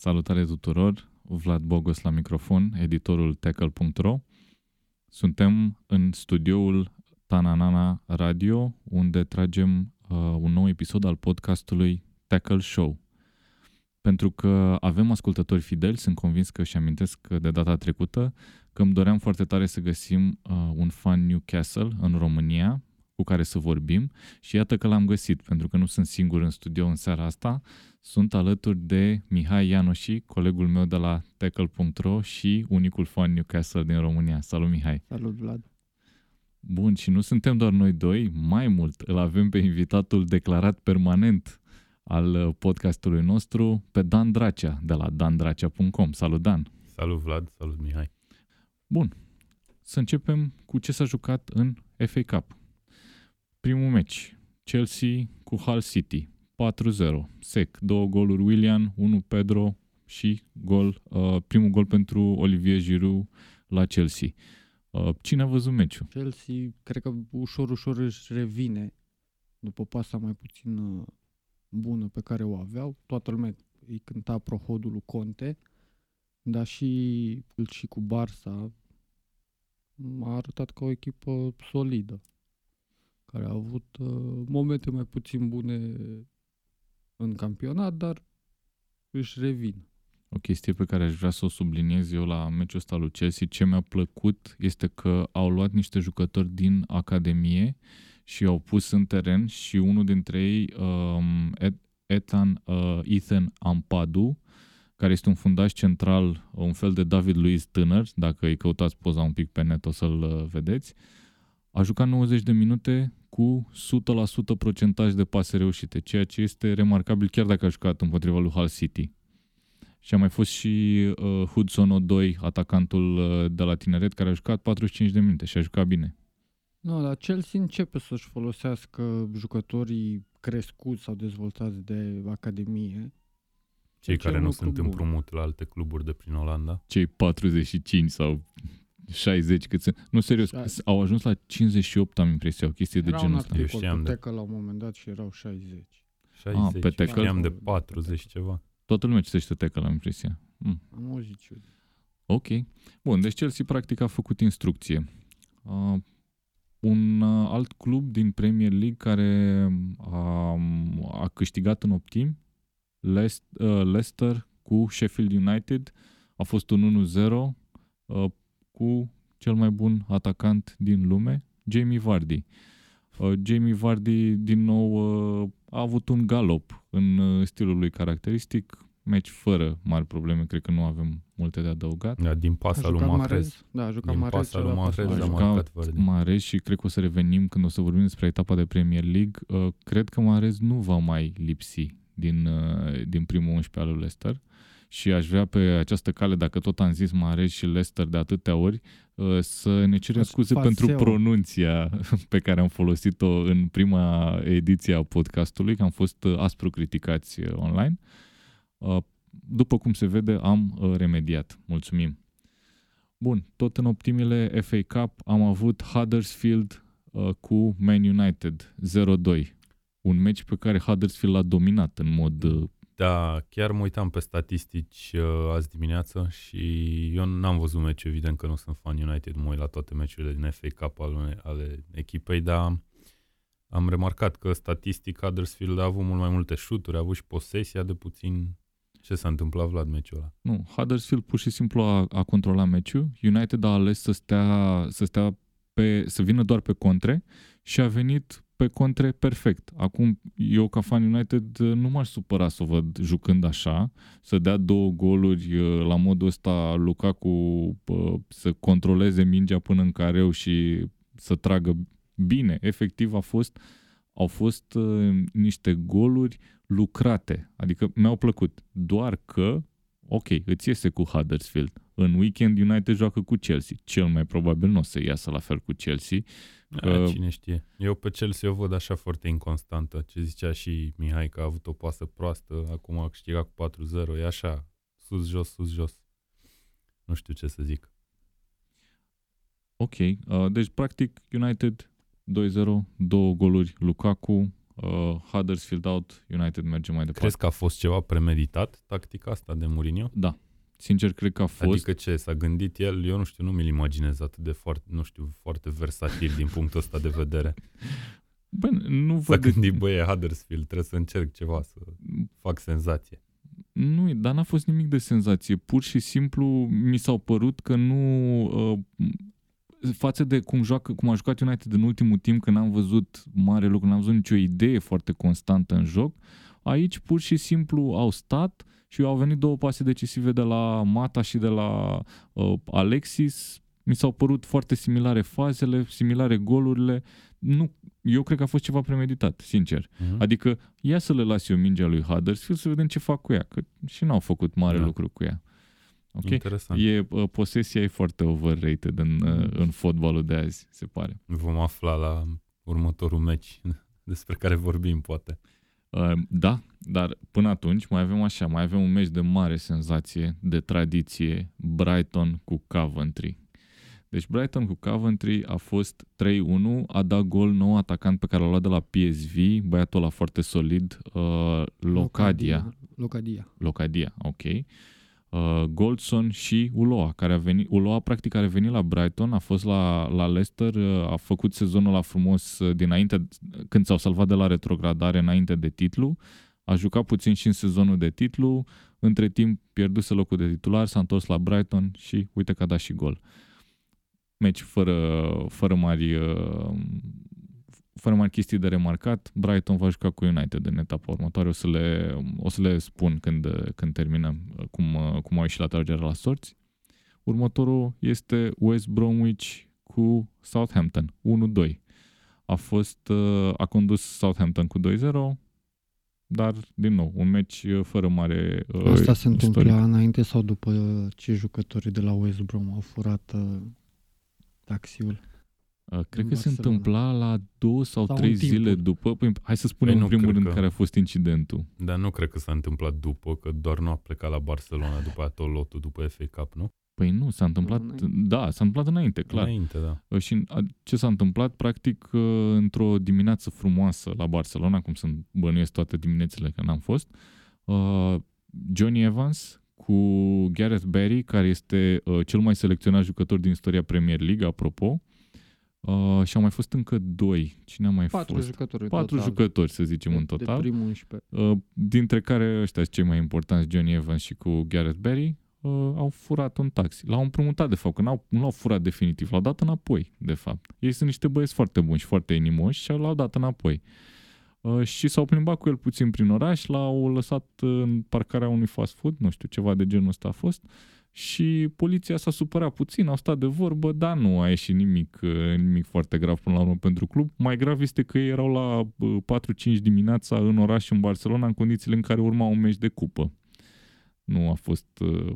Salutare tuturor! Vlad Bogos la microfon, editorul tackle.ro. Suntem în studioul Tananana Radio, unde tragem un nou episod al podcastului Tackle Show. Pentru că avem ascultători fideli, sunt convins că își amintesc de data trecută că îmi doream foarte tare să găsim un fan Newcastle în România cu care să vorbim și iată că l-am găsit, pentru că nu sunt singur în studio în seara asta, sunt alături de Mihai Ianoși, colegul meu de la tackle.ro și unicul fan Newcastle din România. Salut, Mihai! Salut, Vlad! Bun, și nu suntem doar noi doi, mai mult îl avem pe invitatul declarat permanent al podcastului nostru, pe Dan Drăcea, de la dandracea.com. Salut, Dan! Salut, Vlad! Salut, Mihai! Bun, să începem cu ce s-a jucat în FA Cup. Primul meci, Chelsea cu Hull City, 4-0, sec, 2 goluri William, 1 Pedro și gol, primul gol pentru Olivier Giroud la Chelsea. Cine a văzut meciul? Chelsea, cred că ușor își revine după pasa mai puțin bună pe care o aveau. Toată lumea îi cânta prohodul lui Conte, dar și cu Barça a arătat ca o echipă solidă, care a avut momente mai puțin bune în campionat, dar își revin. O chestie pe care aș vrea să o subliniez eu la meciul ăsta lui Chelsea, ce mi-a plăcut este că au luat niște jucători din Academie și au pus în teren și unul dintre ei, Ethan Ampadu, care este un fundaș central, un fel de David Luiz tânăr, dacă îi căutați poza un pic pe net o să-l vedeți, a jucat 90 de minute cu 100% procentaj de pase reușite, ceea ce este remarcabil chiar dacă a jucat împotriva lui Hull City. Și a mai fost și Hudson Odoi, atacantul de la tineret, care a jucat 45 de minute și a jucat bine. Nu, dar Chelsea începe să-și folosească jucătorii crescuți sau dezvoltați de Academie. Cei care nu sunt împrumut la alte cluburi de prin Olanda. Cei 45 sau... 60, cât se... Nu, serios, 60. Au ajuns la 58, am impresia, o chestie erau de genul ăsta. Erau un articol pe Tecă la un moment dat și erau 60. 60, pe Tecă? Știam de 40 ceva. Toată lumea citește Tecă, am impresia. Am auzit și eu. Ok. Bun, deci Chelsea practic a făcut instrucție. Un alt club din Premier League care a câștigat în optimi, Leicester cu Sheffield United, a fost un 1-0, cu cel mai bun atacant din lume, Jamie Vardy. Jamie Vardy, din nou, a avut un galop în stilul lui caracteristic, meci fără mari probleme, cred că nu avem multe de adăugat. Da, din pasa lui Mahrez. Da, a jucat Mahrez. A jucat Mahrez și cred că o să revenim când o să vorbim despre etapa de Premier League. Cred că Mahrez nu va mai lipsi din primul 11 al lui Leicester. Și aș vrea pe această cale, dacă tot am zis Mahrez și Leicester de atâtea ori, să ne cerem scuze pentru pronunția pe care am folosit-o în prima ediție a podcastului, că am fost aspru criticați online. După cum se vede, am remediat. Mulțumim! Bun, tot în optimile FA Cup am avut Huddersfield cu Man United 0-2. Un meci pe care Huddersfield l-a dominat în mod... Da, chiar mă uitam pe statistici azi dimineață și eu n-am văzut meci, evident că nu sunt fan United, mă uit la toate meciurile din FA Cup ale echipei, dar am remarcat că statistic Huddersfield a avut mult mai multe șuturi, a avut și posesia de puțin. Ce s-a întâmplat, Vlad, meciul ăla? Nu, Huddersfield pur și simplu a controlat meciul, United a ales să vină doar pe contre și a venit pe contre perfect. Acum, eu ca fan United nu m-aș supăra să o văd jucând așa, să dea 2 goluri la modul ăsta, Lukaku să controleze mingea până în careu și să tragă bine. Efectiv au fost niște goluri lucrate. Adică mi-au plăcut. Doar că, ok, îți iese cu Huddersfield. În weekend United joacă cu Chelsea. Cel mai probabil nu o să iasă la fel cu Chelsea. Cine știe. Eu pe Chelsea o văd așa foarte inconstantă. Ce zicea și Mihai, că a avut o pasă proastă, acum a câștigat cu 4-0. E așa, sus-jos, sus-jos. Nu știu ce să zic. Ok. Deci, practic, United 2-0, 2 goluri Lukaku, Huddersfield out, United merge mai departe. Crezi că a fost ceva premeditat, tactica asta de Mourinho? Da. Sincer, cred că a fost. Adică ce, s-a gândit el? Eu nu știu, nu mi-l imaginez atât de foarte, nu știu, foarte versatil din punctul ăsta de vedere. Bă, nu s-a gândit, băie, Huddersfield, trebuie să încerc ceva, să fac senzație. Nu, dar n-a fost nimic de senzație. Pur și simplu mi s-au părut că nu... față de cum a jucat United în ultimul timp, când n-am văzut mare lucru, n-am văzut nicio idee foarte constantă în joc, aici pur și simplu au stat și au venit două pase decisive de la Mata și de la Alexis. Mi s-au părut foarte similare fazele, similare golurile. Nu, eu cred că a fost ceva premeditat, sincer. Uh-huh. Adică ia să le las eu mingea lui Huddersfield să vedem ce fac cu ea, că și n-au făcut mare lucru cu ea. Okay? Interesant. Posesia e foarte overrated în fotbalul de azi, se pare. Vom afla la următorul meci despre care vorbim, poate. Da, dar până atunci mai avem un meci de mare senzație, de tradiție, Brighton cu Coventry. Deci Brighton cu Coventry a fost 3-1, a dat gol nou atacant pe care l-a luat de la PSV, băiatul ăla foarte solid, Locadia, ok. Goldson și Uloa, care a venit, Uloa practic a revenit la Brighton, a fost la Leicester, a făcut sezonul la frumos dinainte, când s-au salvat de la retrogradare înainte de titlu, a jucat puțin și în sezonul de titlu, între timp pierduse locul de titular, s-a întors la Brighton și uite că a dat și gol. Meci fără mari chestii de remarcat. Brighton va juca cu United în etapa următoare. O să le spun când terminăm cum au ieșit la tragere la sorți. Următorul este West Bromwich cu Southampton, 1-2. A condus Southampton cu 2-0, dar din nou, un meci fără mare asta se întâmpla înainte sau după ce jucătorii de la West Brom au furat taxiul? Cred că se întâmpla la 2 sau 3 zile după. Păi, hai să spunem în primul rând care a fost incidentul. Dar nu cred că s-a întâmplat după, că doar nu a plecat la Barcelona după aia tot lotul, după FA Cup, nu? Păi nu, s-a întâmplat, da, s-a întâmplat înainte, clar. Înainte, da. Și ce s-a întâmplat, practic, într-o dimineață frumoasă la Barcelona, cum sunt bănuiesc toate diminețile că n-am fost, Johnny Evans cu Gareth Barry, care este cel mai selecționat jucător din istoria Premier League, apropo, și au mai fost încă 2. Cine a mai fost? 4 jucători, să zicem, în total. De primul 11. Dintre care ăștia sunt cei mai importanți, Johnny Evans și cu Gareth Barry, au furat un taxi. L-au împrumutat, de fapt, că nu l-au furat definitiv. L-au dat înapoi, de fapt. Ei sunt niște băieți foarte buni și foarte inimoși și l-au dat înapoi. Și s-au plimbat cu el puțin prin oraș, l-au lăsat în parcarea unui fast food, nu știu, ceva de genul ăsta a fost. Și poliția s-a supărat puțin, au stat de vorbă, dar nu a ieșit nimic foarte grav până la urmă pentru club. Mai grav este că ei erau la 4-5 dimineața în oraș, în Barcelona, în condițiile în care urma un meci de cupă. Nu a fost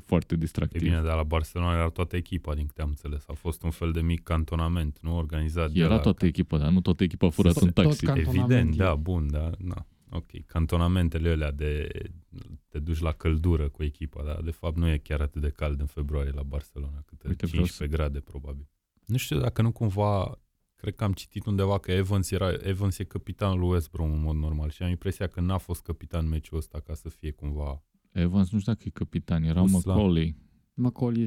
foarte distractiv. E bine, dar la Barcelona era toată echipa, din câte am înțeles. A fost un fel de mic cantonament, nu? Organizat. Era toată echipa, dar nu toată echipa a furat în taxi. Evident, da, bun, dar na. Ok, cantonamentele alea de te duci la căldură cu echipa, dar de fapt nu e chiar atât de cald în februarie la Barcelona, câte 15 grade probabil. Nu știu dacă nu cumva, cred că am citit undeva că Evans e capitanul lui West Brom în mod normal și am impresia că n-a fost capitan meciul ăsta ca să fie cumva... Evans nu știu dacă e capitan, era McCauley. McCauley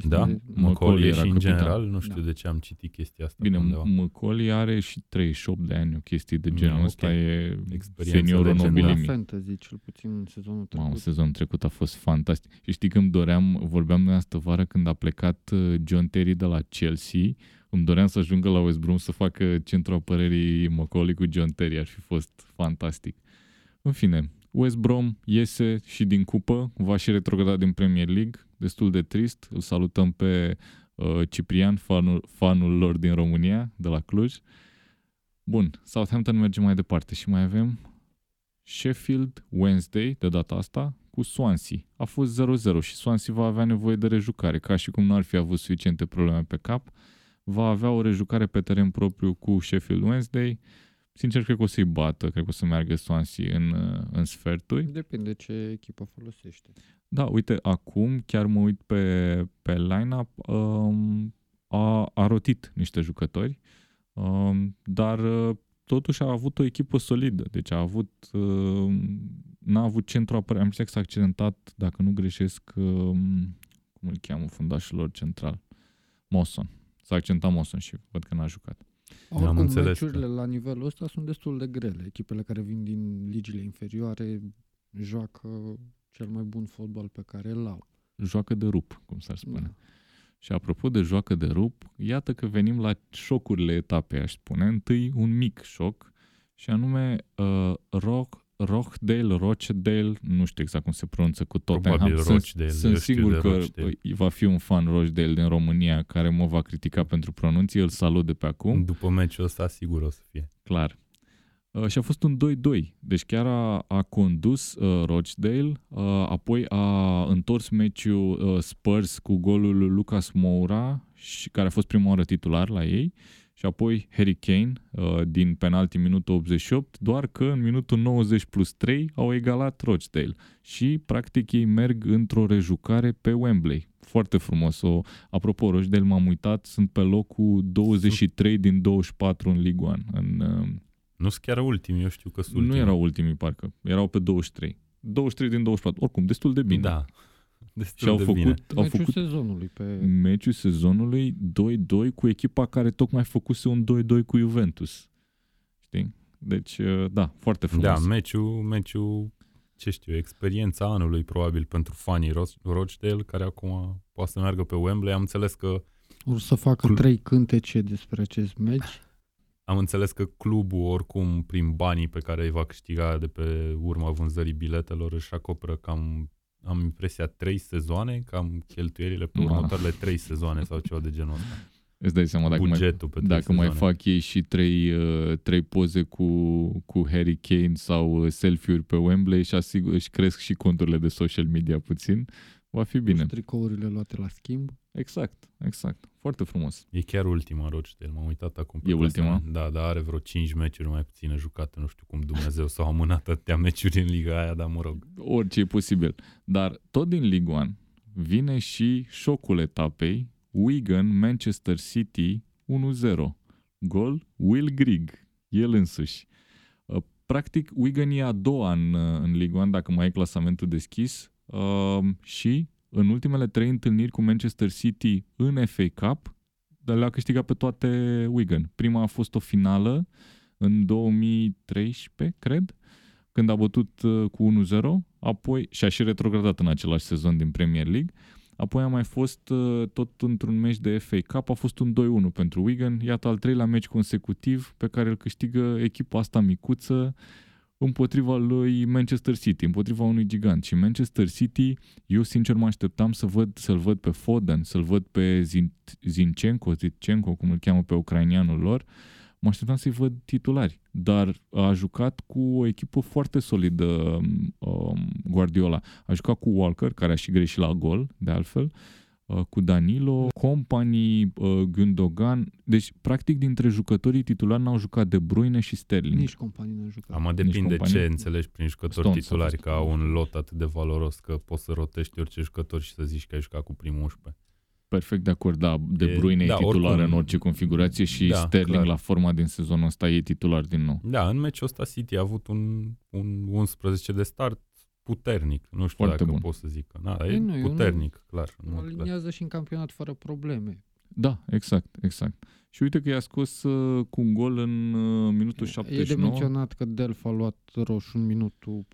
era și în general, nu știu de ce am citit chestia asta. Bine, McCauley are și 38 de ani, o chestie de genul ăsta, e seniorul nobilimii. Fantasy, cel puțin în sezonul trecut. Sezonul trecut a fost fantastic. Și știi că vorbeam noi astăvară când a plecat John Terry de la Chelsea, îmi doream să ajungă la West Brom să facă centru apărării McCauley cu John Terry, ar fi fost fantastic. În fine, West Brom iese și din cupă, va și retrograda din Premier League, destul de trist. Îl salutăm pe Ciprian, fanul lor din România, de la Cluj. Bun, Southampton merge mai departe și mai avem Sheffield Wednesday, de data asta, cu Swansea. A fost 0-0 și Swansea va avea nevoie de rejucare, ca și cum nu ar fi avut suficiente probleme pe cap. Va avea o rejucare pe teren propriu cu Sheffield Wednesday. Sincer, cred că o să-i bată, cred că o să meargă Swansea în sferturi. Depinde ce echipă folosește. Da, uite, acum chiar mă uit pe line-up, a rotit niște jucători, dar totuși a avut o echipă solidă. Deci a avut, n-a avut centru apărare. Am știut că s-a accidentat, dacă nu greșesc, cum îl cheamă fundașul lor central? Mosson. S-a accidentat Mosson și văd că n-a jucat. Oricum, meciurile la nivelul ăsta sunt destul de grele. Echipele care vin din ligile inferioare joacă cel mai bun fotbal pe care îl au. Joacă de rup, cum s-ar spune. Da. Și apropo de joacă de rup, iată că venim la șocurile etapei, aș spune. Întâi un mic șoc, și anume Rochdale, nu știu exact cum se pronunță, cu Tottenham. Probabil Rochdale. Sunt sigur că va fi un fan Rochdale din România care mă va critica pentru pronunție, îl salut de pe acum. După meciul ăsta sigur o să fie. Clar. Și a fost un 2-2, deci chiar a condus Rochdale, apoi a întors meciul Spurs cu golul lui Lucas Moura, și care a fost prima oară titular la ei, și apoi Harry Kane din penalti minutul 88, doar că în minutul 90+3 au egalat Rochdale și practic ei merg într-o rejucare pe Wembley. Foarte frumos. Apropo, Rochdale, m-am uitat, sunt pe locul 23 din 24 în Ligue 1, nu sunt chiar ultimii, eu știu că sunt ultimii. Nu erau ultimii, parcă. Erau pe 23. 23 din 24. Oricum, destul de bine. Da. Destul și de bine. Meciul sezonului. Meciul sezonului 2-2 cu echipa care tocmai făcuse un 2-2 cu Juventus. Știi? Deci, da, foarte frumos. Da, meciul, ce știu, experiența anului probabil pentru fanii Rochdale, care acum poate să meargă pe Wembley. Am înțeles că... O să facă 3 cântece despre acest meci. Am înțeles că clubul, oricum, prin banii pe care îi va câștiga de pe urma vânzării biletelor, își acoperă cam, am impresia, 3 sezoane, cam cheltuielile pe următoarele 3 sezoane sau ceva de genul ăsta. Îți dai seama, dacă mai fac ei și 3 poze cu Harry Kane sau selfie-uri pe Wembley și își cresc și conturile de social media puțin, va fi bine. Cu tricourile luate la schimb. Exact. Foarte frumos. E chiar ultima Rochdale, m-am uitat acum. E ultima? Da, dar are vreo 5 meciuri mai puține jucate, nu știu cum Dumnezeu s-au amânat atâtea meciuri în Liga aia, dar mă rog. Orice e posibil. Dar tot din Ligue 1 vine și șocul etapei, Wigan, Manchester City, 1-0. Gol, Will Grigg, el însuși. Practic, Wigan e a doua în Ligue 1, dacă mai e clasamentul deschis, și... În ultimele 3 întâlniri cu Manchester City în FA Cup, dar le-a câștigat pe toate Wigan. Prima a fost o finală în 2013, cred, când a bătut cu 1-0, apoi și a și retrogradat în același sezon din Premier League. Apoi a mai fost, tot într-un meci de FA Cup, a fost un 2-1 pentru Wigan. Iată al 3-lea meci consecutiv pe care îl câștigă echipa asta micuță împotriva lui Manchester City, împotriva unui gigant. Și Manchester City, eu sincer mă așteptam să-l văd pe Foden, să-l văd pe Zinchenko, cum îl cheamă pe ucrainianul lor, mă așteptam să-i văd titulari. Dar a jucat cu o echipă foarte solidă Guardiola. A jucat cu Walker, care a și greșit la gol, de altfel, cu Danilo, Company, Gündogan. Deci, practic, dintre jucătorii titulari n-au jucat De Bruyne și Sterling. Nici Company n-a jucat. Amă, depinde ce înțelegi prin jucători titulari, că au un lot atât de valoros că poți să rotești orice jucător și să zici că ai jucat cu primul 11. Perfect de acord, da. De Bruyne e titular oricum, în orice configurație, și da, Sterling, clar, la forma din sezonul ăsta e titular din nou. Da, în meciul ăsta City a avut un 11 de start puternic, nu știu foarte dacă bun. Pot să zic. Da, e puternic, clar. Aliniază și în campionat fără probleme. Da, exact. Și uite că i-a scos cu un gol în minutul 79. E de menționat că Delf a luat roșu în minutul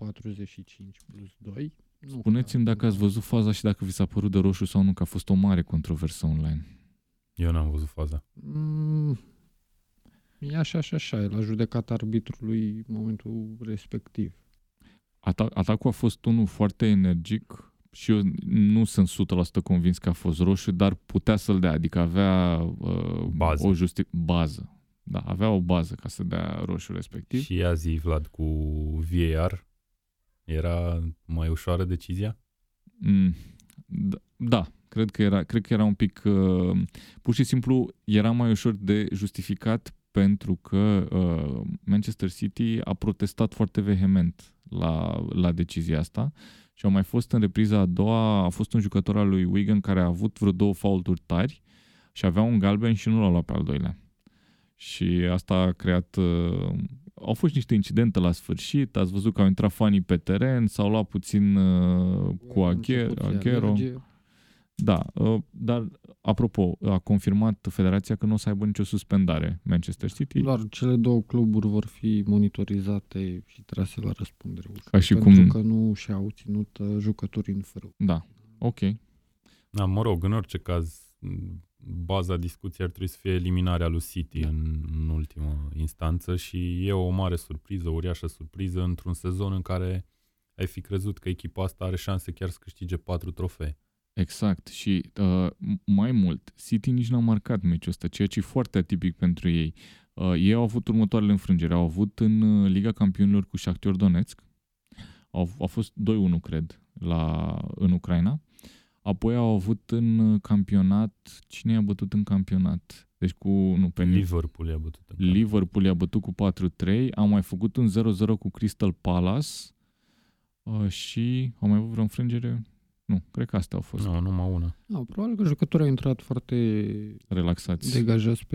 45+2. Spuneți-mi dacă ați văzut faza și dacă vi s-a părut de roșu sau nu, că a fost o mare controversă online. Eu n-am văzut faza. E așa, el a judecat arbitrului în momentul respectiv. Atacul a fost unul foarte energic și eu nu sunt 100% convins că a fost roșu, dar putea să-l dea, adică avea bază. Da, avea o bază ca să dea roșu respectiv. Și azi, Vlad, cu VAR era mai ușoară decizia? Da. Cred că era un pic... pur și simplu era mai ușor de justificat pentru că Manchester City a protestat foarte vehement la decizia asta și au mai fost în repriza a doua, a fost un jucător al lui Wigan care a avut vreo 2 faulturi tari și avea un galben și nu l-a luat pe al doilea. Și asta a creat... Au fost niște incidente la sfârșit, ați văzut că au intrat fanii pe teren, s-au luat puțin cu Aguero. Da, dar apropo, a confirmat federația că nu o să aibă nicio suspendare Manchester City. Doar cele două cluburi vor fi monitorizate și trase la răspundere. Ca și pentru că nu și-au ținut jucătorii în fără. Da, ok. Da, mă rog, în orice caz... baza discuției ar trebui să fie eliminarea lui City în ultimă instanță și e o mare surpriză, o uriașă surpriză într-un sezon în care ai fi crezut că echipa asta are șanse chiar să câștige 4 trofee. Exact și mai mult, City nici n-a marcat meciul ăsta, ceea ce e foarte atipic pentru ei. Ei au avut următoarele înfrângeri, au avut în Liga Campionilor cu Shakhtar Donetsk, au fost 2-1 cred în Ucraina. Apoi au avut în campionat, cine i-a bătut în campionat? Deci Liverpool i-a bătut. Liverpool i-a bătut cu 4-3, au mai făcut un 0-0 cu Crystal Palace și au mai avut vreo înfrângere? Nu, cred că astea au fost. Nu, numai una. No, probabil că jucătorii au intrat foarte relaxați, degajați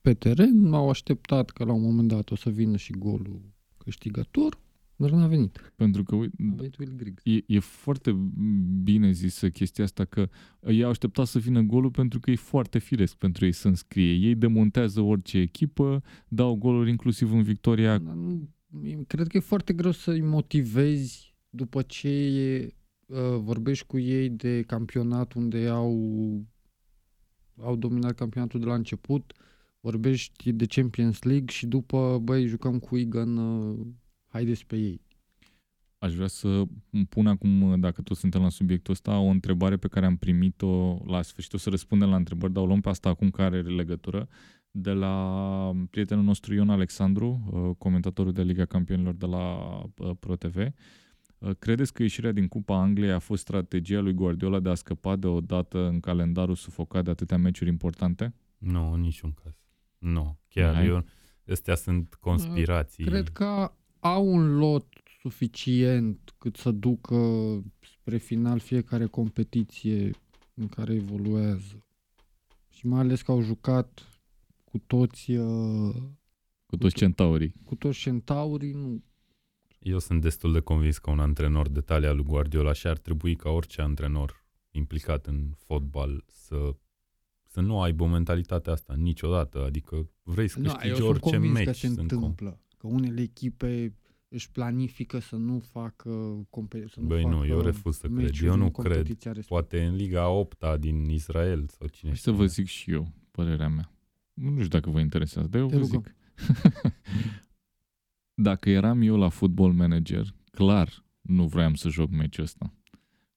pe teren, au așteptat că la un moment dat o să vină și golul câștigător. Dar n-a venit. Pentru că e foarte bine zisă chestia asta că ei au așteptat să vină golul pentru că e foarte firesc pentru ei să înscrie. Ei demontează orice echipă, dau goluri inclusiv în victoria. Cred că e foarte greu să-i motivezi după ce vorbești cu ei de campionat unde au dominat campionatul de la început, vorbești de Champions League și după, jucăm cu Wigan... Haideți pe ei. Aș vrea să pun acum, dacă toți suntem la subiectul ăsta, o întrebare pe care am primit-o la sfârșit. O să răspundem la întrebări, dar o luăm pe asta acum care are legătură. De la prietenul nostru Ion Alexandru, comentatorul de Liga Campionilor de la Pro TV. Credeți că ieșirea din Cupa Angliei a fost strategia lui Guardiola de a scăpa deodată în calendarul sufocat de atâtea meciuri importante? Nu, în niciun caz. Nu, chiar eu... Astea sunt conspirații. Cred că... au un lot suficient cât să ducă spre final fiecare competiție în care evoluează. Și mai ales că au jucat cu toți... centaurii. Cu toți centaurii, nu. Eu sunt destul de convins că un antrenor de talia lui Guardiola și ar trebui ca orice antrenor implicat în fotbal să nu aibă mentalitatea asta niciodată. Adică vrei să câștigi orice meci. Că se întâmplă. Că unele echipe își planifică să nu facă competiție. Eu refuz să cred. Eu nu cred. Poate în Liga 8-a din Israel sau cine știe. Să vă zic și eu părerea mea. Nu știu dacă vă interesează, dar eu vă zic. Dacă eram eu la Football Manager, clar nu vroiam să joc meciul ăsta.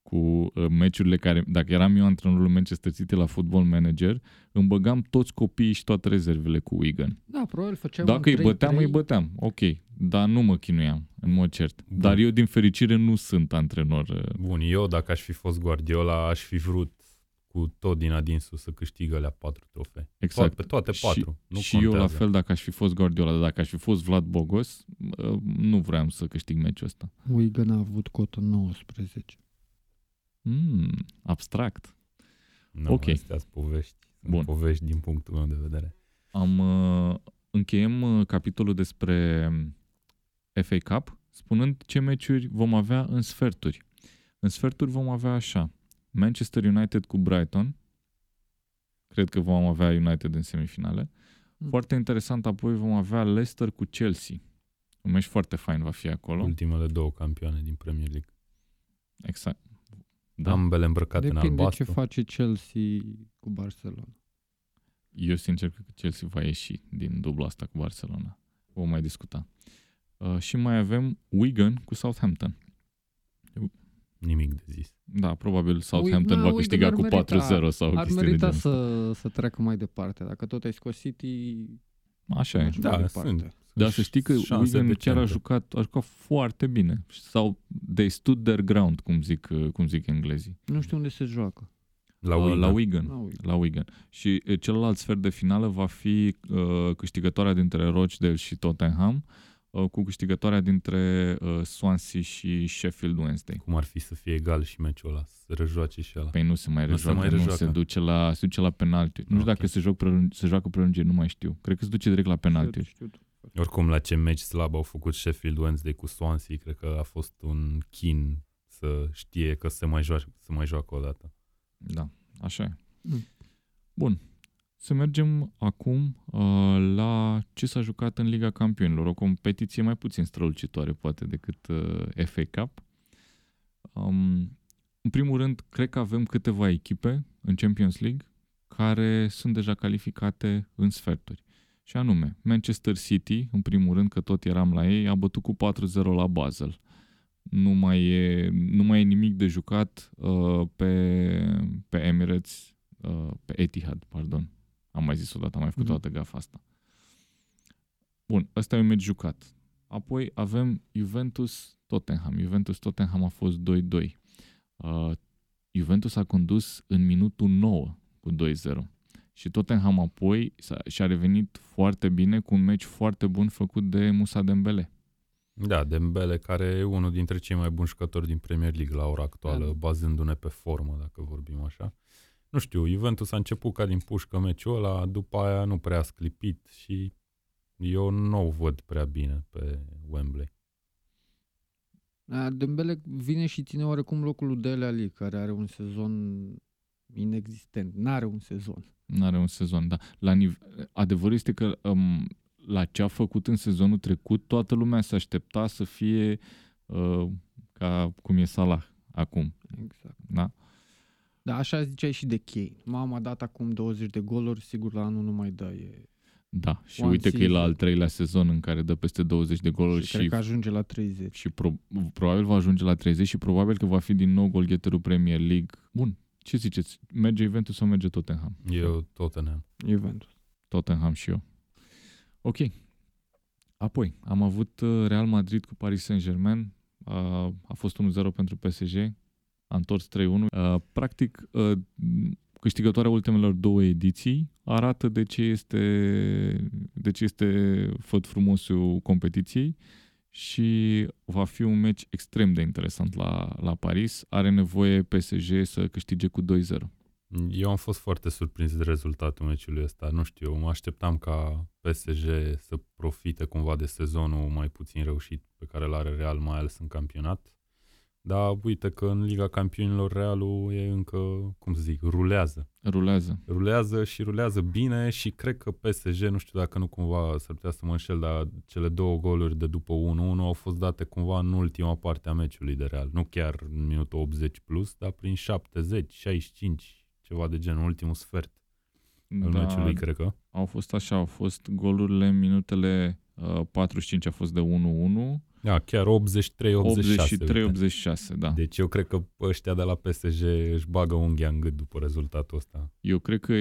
Cu meciurile care... Dacă eram eu antrenorul Manchester City la Football Manager, îmi băgam toți copiii și toate rezervele cu Wigan. Da, probabil făceam dacă îi băteam, îi băteam. Ok, dar nu mă chinuiam, în mod cert. Bun. Dar eu, din fericire, nu sunt antrenor. Bun, eu, dacă aș fi fost Guardiola, aș fi vrut cu tot din adinsul să câștigă alea 4 trofee. Exact. Pe toate 4. Și eu la fel, dacă aș fi fost Guardiola, dar dacă aș fi fost Vlad Bogos, nu vreau să câștig meciul ăsta. Wigan a avut cotă 19. Abstract. Nu, ok. Astea-s povești. Bun. Povești din punctul meu de vedere. Încheiem capitolul despre FA Cup spunând ce meciuri vom avea în sferturi. În sferturi vom avea așa: Manchester United cu Brighton. Cred că vom avea United în semifinale. Foarte interesant, apoi vom avea Leicester cu Chelsea. Un meci foarte fain va fi acolo. Ultimele 2 campioane din Premier League. Exact. Ambele îmbrăcate în albastru. Depinde ce face Chelsea cu Barcelona. Eu sincer cred că Chelsea va ieși din dubla asta cu Barcelona. Vom mai discuta. Și mai avem Wigan cu Southampton. Nimic de zis. Da, probabil Southampton va câștiga cu 4-0 sau o chestie de genul ăsta. Ar merita să treacă mai departe. Dacă tot ai scos City... Așa e. Da, sunt. Dar să știi că Wigan chiar a jucat foarte bine. Sau they stood their ground, cum zic englezii. Nu știu unde se joacă. La Wigan. Și celălalt sfert de finală va fi câștigătoarea dintre Rochdale și Tottenham. cu câștigătoarea dintre Swansea și Sheffield Wednesday. Cum ar fi să fie egal și meciul ăla, să se rejoace și ăla? Păi nu se mai rejoacă, se duce la penalti. Nu știu dacă se joacă prelungiri, nu mai știu. Cred că se duce direct la penalti. Oricum, la ce meci slab au făcut Sheffield Wednesday cu Swansea, cred că a fost un chin să știe că se mai joacă o dată. Da, așa e. Bun. Să mergem acum la ce s-a jucat în Liga Campionilor, o competiție mai puțin strălucitoare poate decât FA Cup. În primul rând, cred că avem câteva echipe în Champions League care sunt deja calificate în sferturi. Și anume, Manchester City, în primul rând, că tot eram la ei, a bătut cu 4-0 la Basel. Nu mai e nimic de jucat pe Emirates, pe Etihad, pardon. Am mai zis odată, am mai făcut toată gafa asta. Bun, ăsta e un meci jucat. Apoi avem Juventus-Tottenham. Juventus-Tottenham a fost 2-2. Juventus a condus în minutul 9 cu 2-0. Și Tottenham apoi și-a revenit foarte bine cu un meci foarte bun făcut de Musa Dembele. Da, Dembele, care e unul dintre cei mai buni jucători din Premier League la ora actuală, bazându-ne pe formă, dacă vorbim așa. Nu știu, Juventus a început ca din pușcă meciul ăla, după aia nu prea a sclipit și eu nu o văd prea bine pe Wembley. Dembele vine și ține oarecum locul lui Dele Alli, care are un sezon inexistent. N-are un sezon, da. Adevărul este că la ce a făcut în sezonul trecut, toată lumea se aștepta să fie ca cum e Salah acum. Exact. Da? Da, așa ziceai și de Kane. Mama a dat acum 20 de goluri, sigur la anul nu mai dă. Da, și uite că e la al treilea sezon în care dă peste 20 de goluri și cred că ajunge la 30. Și probabil va ajunge la 30 și probabil că va fi din nou golgheterul Premier League. Bun, ce ziceți? Merge Juventus sau merge Tottenham? Eu Tottenham. Juventus. Tottenham și eu. Ok. Apoi, am avut Real Madrid cu Paris Saint-Germain. A fost 1-0 pentru PSG. A întors 3-1. Practic, câștigătoarea ultimelor două ediții arată de ce este făt frumosul competiției și va fi un meci extrem de interesant la Paris. Are nevoie PSG să câștige cu 2-0. Eu am fost foarte surprins de rezultatul meciului ăsta. Nu știu, mă așteptam ca PSG să profite cumva de sezonul mai puțin reușit pe care l-are Real, mai ales în campionat. Dar uite că în Liga Campionilor Realul e încă, cum să zic, rulează. Rulează și rulează bine și cred că PSG, nu știu dacă nu cumva s-ar putea să mă înșel, dar cele două goluri de după 1-1 au fost date cumva în ultima parte a meciului de Real. Nu chiar în minutul 80 plus, dar prin 70, 65, ceva de genul, ultimul sfert al meciului, cred că. Au fost golurile în minutele 45, a fost de 1-1. Da, chiar 83-86. Da. Deci eu cred că ăștia de la PSG își bagă unghia în gât după rezultatul ăsta. Eu cred că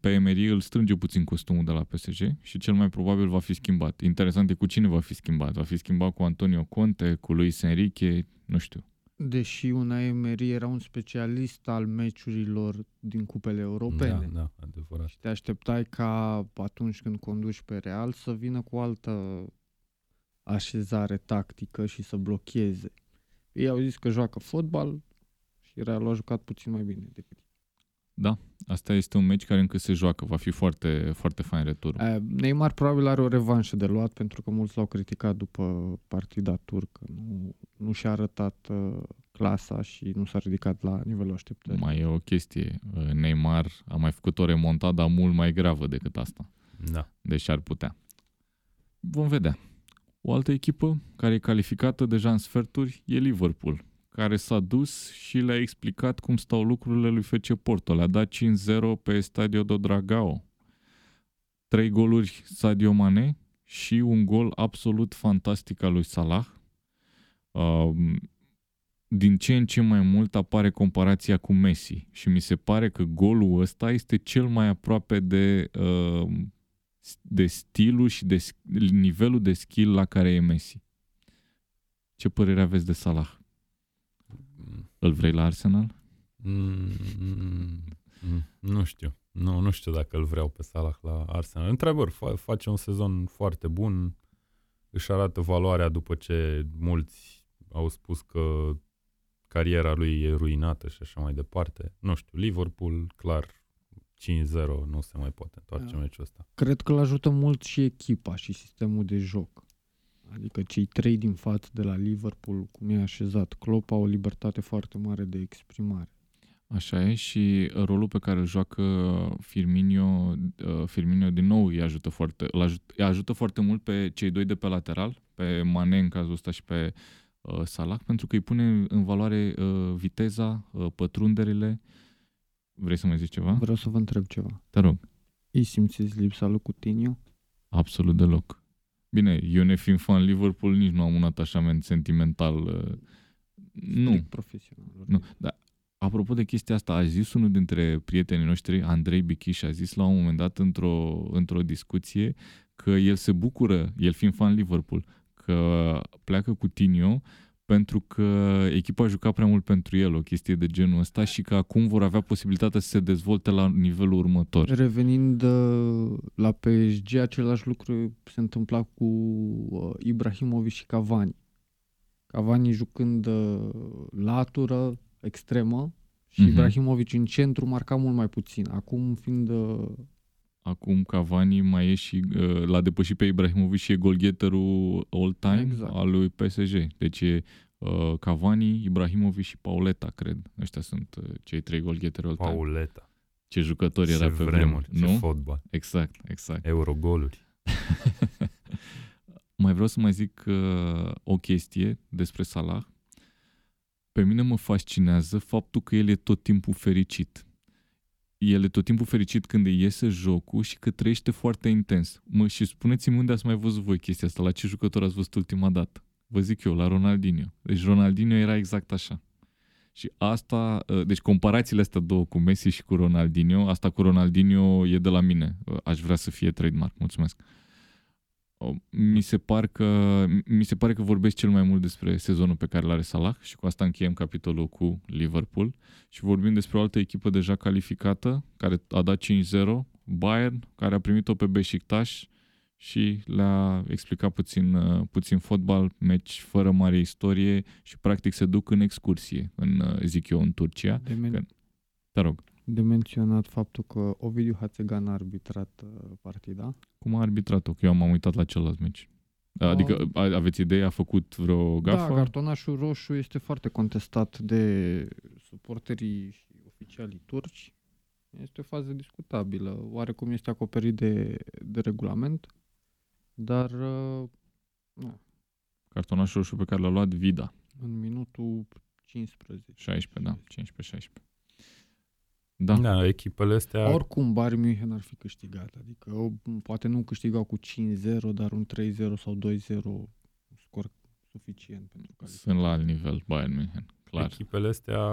pe Emery îl strânge puțin costumul de la PSG și cel mai probabil va fi schimbat. Interesant e cu cine va fi schimbat. Va fi schimbat cu Antonio Conte, cu Luis Enrique, nu știu. Deși Unai Emery era un specialist al meciurilor din cupele europene. Da, adevărat. Și te așteptai ca atunci când conduci pe Real să vină cu altă așezare tactică și să blocheze. Ei au zis că joacă fotbal și Realul a jucat puțin mai bine decât. Da, asta este un meci care încă se joacă. Va fi foarte, foarte fain returul. Neymar probabil are o revanșă de luat pentru că mulți l-au criticat după partida turcă. Nu și-a arătat clasa și nu s-a ridicat la nivelul așteptării. Mai e o chestie. Neymar a mai făcut o remontadă mult mai gravă decât asta. Da. Deși ar putea. Vom vedea. O altă echipă care e calificată deja în sferturi e Liverpool, care s-a dus și le-a explicat cum stau lucrurile lui FC Porto. Le-a dat 5-0 pe Stadio do Dragao. 3 goluri Sadio Mane și un gol absolut fantastic al lui Salah. Din ce în ce mai mult apare comparația cu Messi și mi se pare că golul ăsta este cel mai aproape de stilul și de nivelul de skill la care e Messi. Ce părere aveți de Salah? Îl vrei la Arsenal? Nu știu. Nu știu dacă îl vreau pe Salah la Arsenal. Întrebări, face un sezon foarte bun. își arată valoarea după ce mulți au spus că cariera lui e ruinată și așa mai departe. Nu știu, Liverpool, clar, 5-0, nu se mai poate întoarce meciul ăsta. Cred că îl ajută mult și echipa și sistemul de joc. Adică cei trei din față de la Liverpool, cum e așezat, Klopp, au o libertate foarte mare de exprimare. Așa e, și rolul pe care îl joacă Firmino din nou îi ajută foarte mult pe cei doi de pe lateral, pe Mané în cazul ăsta și pe Salah, pentru că îi pune în valoare viteza, pătrunderile. Vrei să mai zici ceva? Vreau să vă întreb ceva. Te rog. Îi simțiți lipsa lui Coutinho? Absolut deloc. Bine, eu ne fiind fan Liverpool, nici nu am un atașament sentimental. Nu. Profesional. Nu, da. Apropo de chestia asta, a zis unul dintre prietenii noștri, Andrei Bichiș, a zis la un moment dat într-o discuție că el se bucură, el fiind fan Liverpool, că pleacă Coutinho pentru că echipa a jucat prea mult pentru el, o chestie de genul ăsta, și că acum vor avea posibilitatea să se dezvolte la nivelul următor. Revenind la PSG, același lucru se întâmpla cu Ibrahimovic și Cavani. Cavani jucând latură extremă și Ibrahimovic în centru marca mult mai puțin. Acum Cavani mai e și l-a depășit pe Ibrahimovic și e goalgeterul all-time al lui PSG. Deci e Cavani, Ibrahimovic și Pauleta, cred. Ăștia sunt cei trei goalgeteri all-time. Pauleta. Ce jucători era pe vremuri, nu? Ce fotbal. Exact. Eurogoluri. Mai vreau să mai zic o chestie despre Salah. Pe mine mă fascinează faptul că el e tot timpul fericit. El e tot timpul fericit când îi iese jocul și că trăiește foarte intens. Și spuneți-mi unde ați mai văzut voi chestia asta, la ce jucător ați văzut ultima dată. Vă zic eu, la Ronaldinho. Deci Ronaldinho era exact așa. Și asta, deci comparațiile astea două cu Messi și cu Ronaldinho, asta cu Ronaldinho e de la mine. Aș vrea să fie trademark, mulțumesc. Mi se pare că vorbesc cel mai mult despre sezonul pe care l-are Salah și cu asta încheiem capitolul cu Liverpool și vorbim despre o altă echipă deja calificată care a dat 5-0, Bayern, care a primit-o pe Beşiktaş și le-a explicat puțin fotbal, meci fără mare istorie și practic se duc în excursie, în Turcia. Te rog. De menționat faptul că Ovidiu Hațegan a arbitrat partida. Cum a arbitrat-o? Că eu m-am uitat la celălalt meci. Adică, aveți idee, a făcut vreo gafă? Da, cartonașul roșu este foarte contestat de suporterii și oficialii turci. Este o fază discutabilă. Oarecum este acoperit de regulament, dar nu. Cartonașul roșu pe care l-a luat Vida. În minutul 15. 16, da. 15-16. Da, echipele astea... Oricum, Bayern München ar fi câștigat. Adică, poate nu câștigau cu 5-0, dar un 3-0 sau 2-0 scor suficient pentru că... Sunt la alt nivel Bayern München, clar. Echipele astea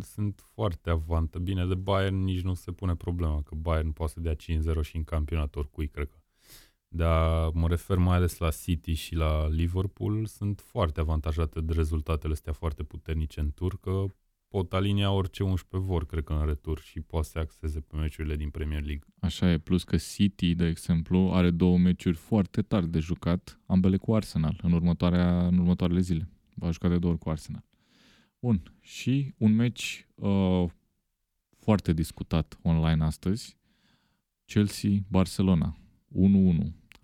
sunt foarte avante. Bine, de Bayern nici nu se pune problema, că Bayern poate să dea 5-0 și în campionat oricui, cred că. Dar mă refer mai ales la City și la Liverpool. Sunt foarte avantajate de rezultatele astea foarte puternice în turcă. Pot alinia orice 11 vor, cred că, în retur și poate să axeze pe meciurile din Premier League. Așa e, plus că City, de exemplu, are două meciuri foarte tari de jucat, ambele cu Arsenal, în următoarele zile. Va juca de două ori cu Arsenal. Bun, și un meci foarte discutat online astăzi, Chelsea-Barcelona, 1-1.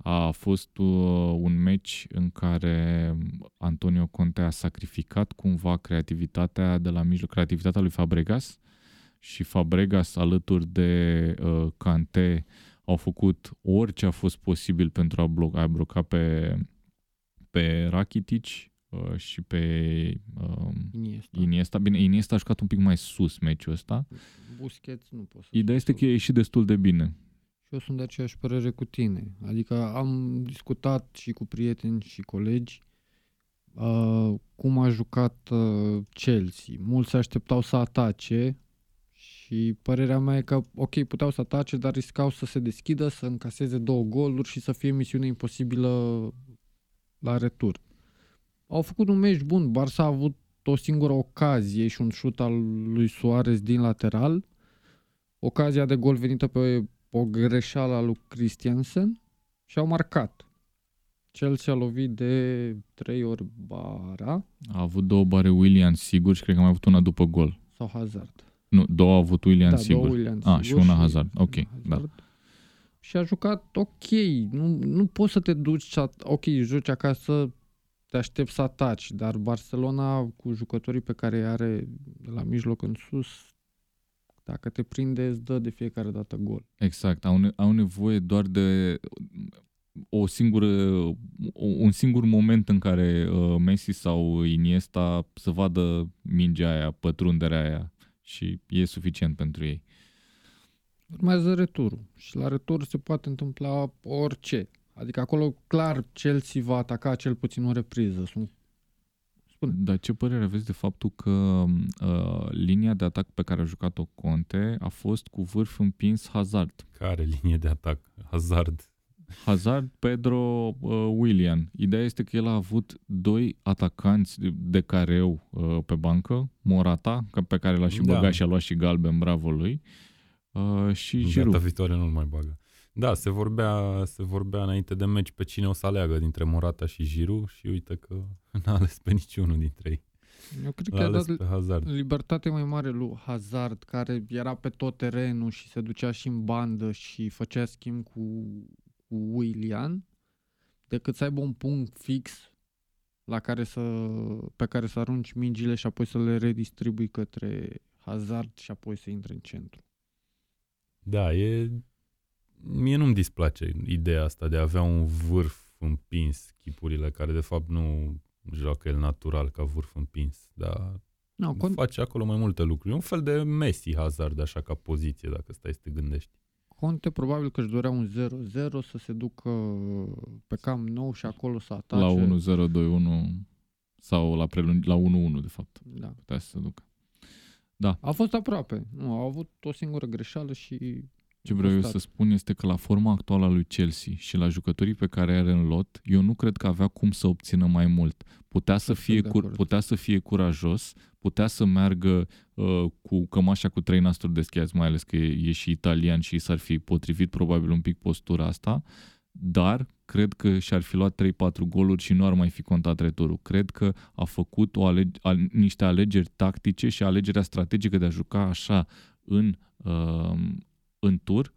A fost un meci în care Antonio Conte a sacrificat cumva creativitatea de la mijloc, creativitatea lui Fabregas și Fabregas alături de Kanté au făcut orice a fost posibil pentru a bloca pe Rakitic și pe Iniesta. Bine, Iniesta a jucat un pic mai sus meciul ăsta. Busquets nu pot să... Ideea este că a ieșit destul de bine. Și eu sunt de aceeași părere cu tine. Adică am discutat și cu prieteni și colegi cum a jucat Chelsea. Mulți se așteptau să atace și părerea mea e că, ok, puteau să atace, dar riscau să se deschidă, să încaseze două goluri și să fie misiune imposibilă la retur. Au făcut un meci bun. Barça a avut o singură ocazie și un șut al lui Suarez din lateral. Ocazia de gol venită pe o greșeală a lui Christiansen și au marcat. Chelsea a lovit de 3 ori bara. A avut 2 bare William sigur și cred că a mai avut una după gol. Sau Hazard. Nu, 2 a avut William sigur. William sigur și una Hazard. Ok, da. Și a jucat ok. Nu poți să te duci, ok, joci acasă, te aștepți să ataci, dar Barcelona cu jucătorii pe care are de la mijloc în sus, dacă te prinde, îți dă de fiecare dată gol. Exact, au nevoie doar de un singur moment în care Messi sau Iniesta să vadă mingea aia, pătrunderea aia și e suficient pentru ei. Urmează returul și la retur se poate întâmpla orice. Adică acolo, clar, Chelsea va ataca cel puțin o repriză. Spune. Dar ce părere aveți de faptul că linia de atac pe care a jucat-o Conte a fost cu vârf împins Hazard? Care linie de atac? Hazard, Pedro, William. Ideea este că el a avut 2 atacanți de careu pe bancă, Morata, pe care l-a și băgat și a luat și galben, bravo lui, și Giroud. Data viitoare nu-l mai bagă. Da, se vorbea înainte de meci pe cine o să aleagă dintre Morata și Giroud și uite că n-a ales pe niciunul dintre ei. Eu cred că a dat libertate mai mare lui Hazard, care era pe tot terenul și se ducea și în bandă și făcea schimb cu Willian, decât să aibă un punct fix pe care să arunci mingile și apoi să le redistribui către Hazard și apoi să intre în centru. Da, mie nu-mi displace ideea asta de a avea un vârf împins, chipurile care de fapt nu joacă el natural ca vârf împins, dar face acolo mai multe lucruri. E un fel de Messi Hazard, așa ca poziție, dacă stai să te gândești. Conte probabil că își dorea un 0-0 să se ducă pe Camp Nou și acolo să atace. La 1-0, 2-1 sau la 1-1 de fapt. Da. Putea să se ducă. Da. A fost aproape. Nu, a avut o singură greșeală și... Ce vreau eu să spun este că la forma actuală a lui Chelsea și la jucătorii pe care are în lot, eu nu cred că avea cum să obțină mai mult. Putea să fie curajos, putea să meargă cu cămașa cu 3 nasturi deschiați, mai ales că e și italian și s-ar fi potrivit probabil un pic postura asta, dar cred că și-ar fi luat 3-4 goluri și nu ar mai fi contat returul. Cred că a făcut niște alegeri tactice și alegerea strategică de a juca așa în tur,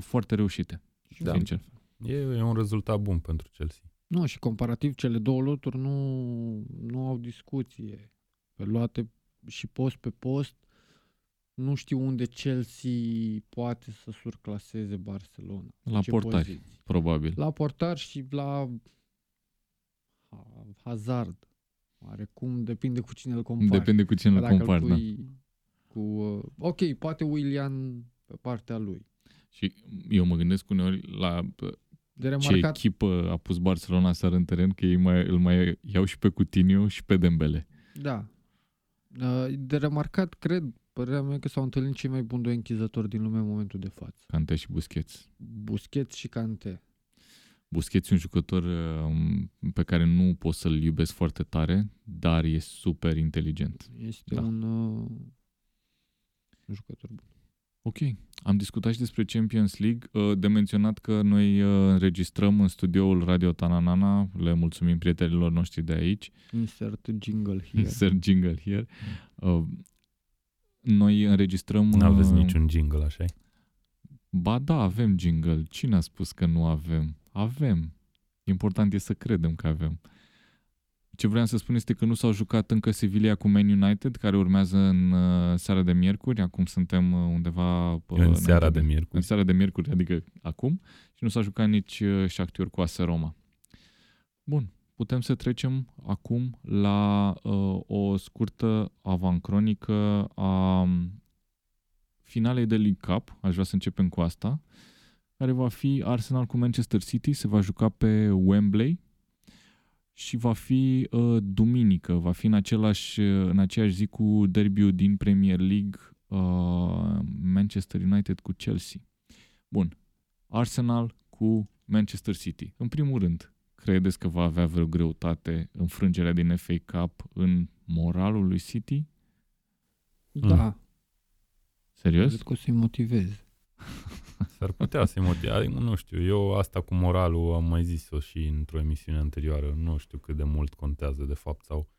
foarte reușite. Da. Sincer. E un rezultat bun pentru Chelsea. Nu, și comparativ cele 2 loturi nu au discuție. Pe luate și post pe post, nu știu unde Chelsea poate să surclaseze Barcelona. La portari, poziții. Probabil. La portari și la Hazard. Oarecum, depinde cu cine îl compari. Dacă îl pui cu... Ok, poate William... pe partea lui. Și eu mă gândesc uneori la ce echipă a pus Barcelona seară în teren, că ei îl mai iau și pe Coutinho și pe Dembele. Da. De remarcat, cred, părerea mea, că s-au întâlnit cei mai buni 2 închizători din lume în momentul de față. Kanté și Busquets. Busquets și Kanté. Busquets e un jucător pe care nu pot să-l iubesc foarte tare, dar e super inteligent. Este un jucător bun. Ok, am discutat și despre Champions League, de menționat că noi înregistrăm în studioul Radio Tananana, le mulțumim prietenilor noștri de aici. Insert jingle here. Noi înregistrăm... N-aveți niciun jingle, așa-i? Ba da, avem jingle. Cine a spus că nu avem? Avem. Important e să credem că avem. Ce vreau să spun este că nu s-au jucat încă Sevilla cu Man United, care urmează în seara de miercuri. Acum suntem undeva... În seara de miercuri, adică acum. Și nu s-a jucat nici Shakhtar cu AS Roma. Bun, putem să trecem acum la o scurtă avancronică a finalei de League Cup. Aș vrea să începem cu asta. Care va fi Arsenal cu Manchester City. Se va juca pe Wembley. Și va fi duminică, va fi în aceeași zi cu derbiul din Premier League Manchester United cu Chelsea. Bun, Arsenal cu Manchester City. În primul rând, credeți că va avea vreo greutate înfrângerea din FA Cup în moralul lui City? Da. Serios? Cred că o să-i motivez. S-ar putea să-i motiveze. Nu știu, eu asta cu moralul am mai zis-o și într-o emisiune anterioară. Nu știu cât de mult contează de fapt sau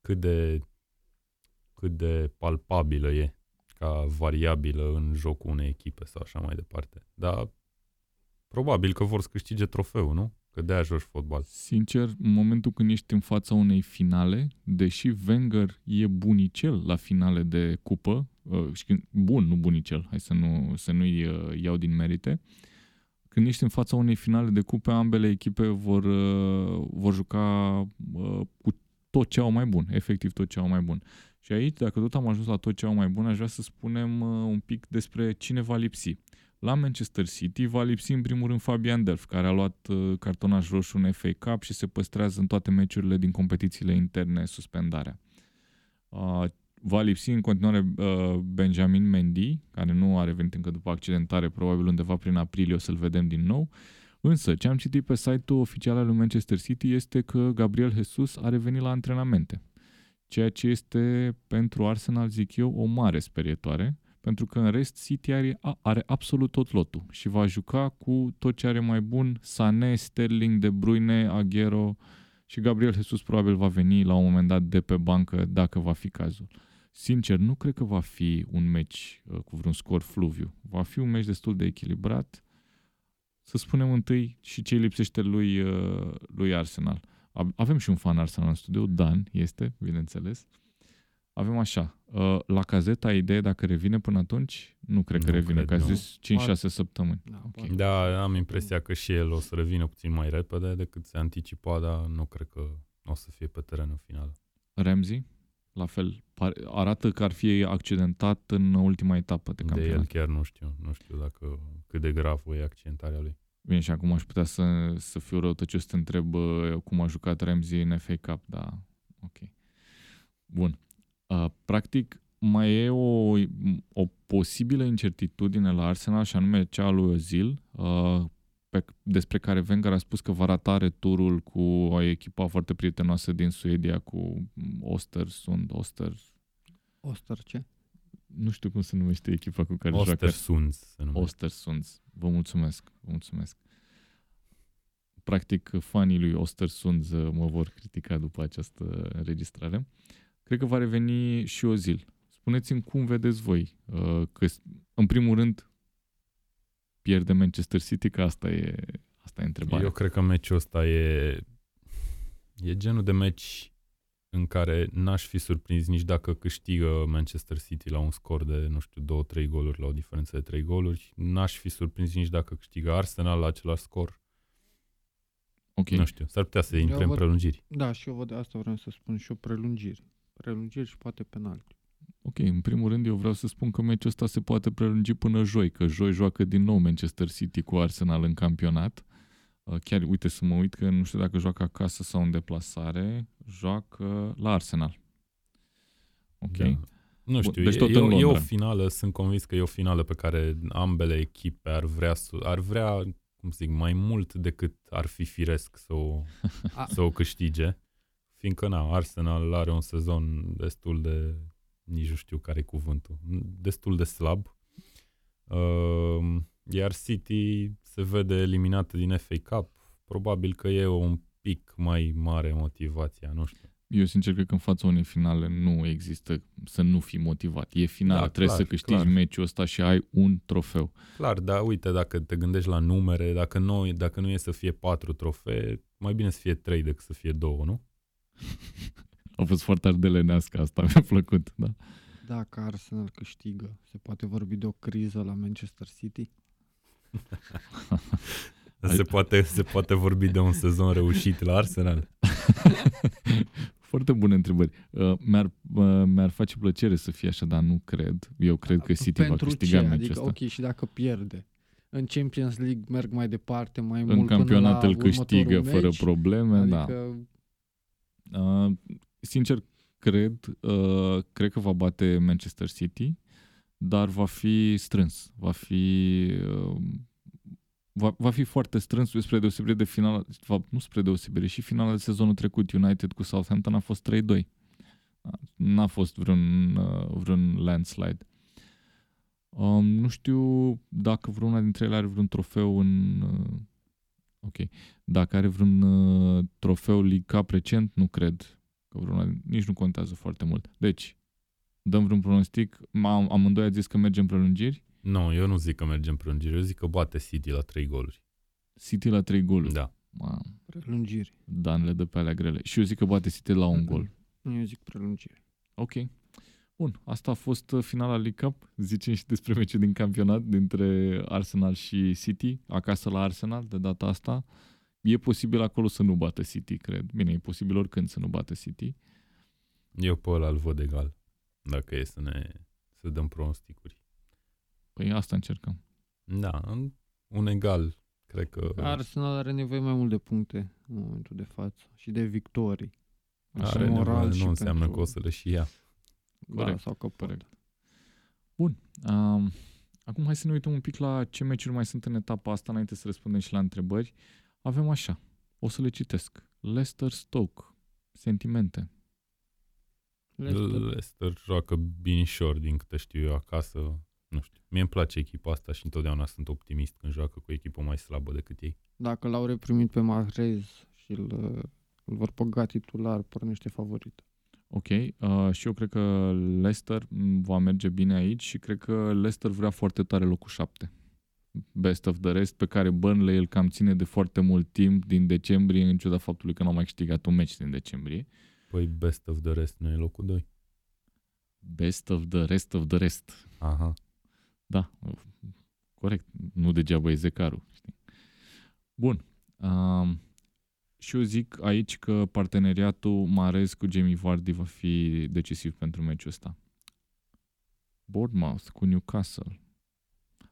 cât de palpabilă e ca variabilă în jocul unei echipe sau așa mai departe. Dar probabil că vor să câștige trofeul, nu? Că de-aia joci fotbal. Sincer, în momentul când ești în fața unei finale, deși Wenger e bunicel la finale de cupă, bun, nu bunicel, hai să nu-i iau din merite, când ești în fața unei finale de cupe, ambele echipe vor juca cu tot ce au mai bun, efectiv tot ce au mai bun. Și aici, dacă tot am ajuns la tot ce au mai bun, aș vrea să spunem un pic despre cine va lipsi. La Manchester City va lipsi în primul rând Fabian Delph, care a luat cartonaș roșu în FA Cup și se păstrează în toate meciurile din competițiile interne suspendarea. Va lipsi în continuare Benjamin Mendy, care nu a revenit încă după accidentare, probabil undeva prin aprilie o să-l vedem din nou. Însă, ce am citit pe site-ul oficial al lui Manchester City este că Gabriel Jesus a revenit la antrenamente, ceea ce este pentru Arsenal, zic eu, o mare sperietoare, pentru că în rest City are absolut tot lotul și va juca cu tot ce are mai bun, Sané, Sterling, De Bruyne, Agüero și Gabriel Jesus probabil va veni la un moment dat de pe bancă dacă va fi cazul. Sincer, nu cred că va fi un meci cu vreun scor fluviu. Va fi un meci destul de echilibrat. Să spunem întâi și ce lipsește lui Arsenal. Avem și un fan Arsenal în studio, Dan este, bineînțeles. Avem așa, la Cazeta idee dacă revine până atunci, nu cred că revine, că a zis 5-6 săptămâni. Da, okay. Da, am impresia că și el o să revină puțin mai repede decât se anticipa, dar nu cred că o să fie pe terenul final. Ramsey, la fel, arată că ar fi accidentat în ultima etapă de campionat. De el chiar nu știu dacă cât de grav e accidentarea lui. Bine, și acum aș putea să fiu răutăcios să te întreb cum a jucat Ramsey în FA Cup, dar ok. Bun. Practic, mai e o posibilă incertitudine la Arsenal și anume cea lui Ozil, despre care Wenger a spus că va rata returul cu o echipă foarte prietenoasă din Suedia, cu Oster ce? Nu știu cum se numește echipa cu care joacă. Ostersund. Vă mulțumesc. Practic, fanii lui Ostersund mă vor critica după această înregistrare. Cred că va reveni și Ozil. Spuneți-mi cum vedeți voi. Că, în primul rând, pierde Manchester City, că asta e întrebarea. Eu cred că meciul ăsta e genul de meci în care n-aș fi surprins nici dacă câștigă Manchester City la un scor de, nu știu, 2-3 goluri, la o diferență de 3 goluri. N-aș fi surprins nici dacă câștigă Arsenal la același scor. Okay. Nu știu, s-ar putea să intre în prelungiri. Da, și eu văd asta, vreau să spun, și o prelungiri. Prelungiri și poate penalti. Ok, în primul rând eu vreau să spun că meciul ăsta se poate prelungi până joi, că joi joacă din nou Manchester City cu Arsenal în campionat. Chiar, uite să mă uit, că nu știu dacă joacă acasă sau în deplasare, joacă la Arsenal. Ok. Da. Nu știu, deci e o finală, sunt convins că e o finală pe care ambele echipe ar vrea, cum zic, mai mult decât ar fi firesc să o câștige. Fiindcă, Arsenal are un sezon destul de, nici nu știu care e cuvântul, destul de slab. Iar City se vede eliminată din FA Cup. Probabil că e un pic mai mare motivația, nu știu. Eu sincer cred că în fața unei finale nu există să nu fii motivat. E finală, da, trebuie să câștigi meciul ăsta și ai un trofeu. Clar, dar uite, dacă te gândești la numere, dacă nu e să fie 4 trofee, mai bine să fie 3 decât să fie 2, nu? A fost foarte ardelenească asta, mi-a plăcut, da. Dacă Arsenal câștigă, se poate vorbi de o criză la Manchester City? se poate vorbi de un sezon reușit la Arsenal? Foarte bune întrebări. Mi-ar face plăcere să fie așa, dar nu cred. Eu cred că City va câștiga meciul ăsta. Adică, ok, și dacă pierde? În Champions League merg mai departe, mai mult până la următorul meci. În campionat îl câștigă fără probleme, adică... da. Sincer, cred că va bate Manchester City, dar va fi strâns. Va fi foarte strâns, spre deosebire de finala, nu spre deosebire, și finala de sezonul trecut, United cu Southampton a fost 3-2. N-a fost vreun landslide. Nu știu dacă vreuna dintre ele are vreun trofeu în... Dacă are vreun trofeu League Cup recent, nu cred că vreuna, nici nu contează foarte mult. Deci, dăm vreun pronostic. Amândoi ați zis că mergem prelungiri? Nu, eu nu zic că mergem prelungiri. Eu zic că bate City la 3 goluri. City la 3 goluri? Da. Prelungiri. Dan le dă pe alea grele. Și eu zic că bate City la un gol. Eu zic prelungiri. Ok. Bun, asta a fost finala League Cup. Zicem și despre meciul din campionat dintre Arsenal și City. Acasă la Arsenal, de data asta. E posibil acolo să nu bată City, cred. Bine, e posibil oricând să nu bată City. Eu pe ăla îl văd egal, dacă e să dăm pronosticuri. Păi asta încercăm. Da, un egal, cred că... Arsenal are nevoie mai mult de puncte în momentul de față și de victorii. Așa are moral nevoie, nu înseamnă că o să le și ia. Corect. Da, sau că corect. Bun. Acum hai să ne uităm un pic la ce meciuri mai sunt în etapa asta, înainte să răspundem și la întrebări. Avem așa, o să le citesc. Leicester-Stoke, sentimente. Leicester joacă binișor, din câte știu eu, acasă. Nu știu, mie îmi place echipa asta și întotdeauna sunt optimist când joacă cu echipă mai slabă decât ei. Dacă l-au reprimit pe Mahrez și îl vor băga titular, pornește favorit. Ok, și eu cred că Leicester va merge bine aici și cred că Leicester vrea foarte tare locul 7. Best of the rest, pe care Burnley îl cam ține de foarte mult timp din decembrie, în ciuda faptului că n-au mai câștigat un meci din decembrie. Păi best of the rest nu e locul 2? Best of the rest of the rest. Aha. Da, corect. Nu degeaba e Zecaru. Știi? Bun. Și eu zic aici că parteneriatul Mahrez cu Jamie Vardy va fi decisiv pentru meciul ăsta. Bournemouth cu Newcastle.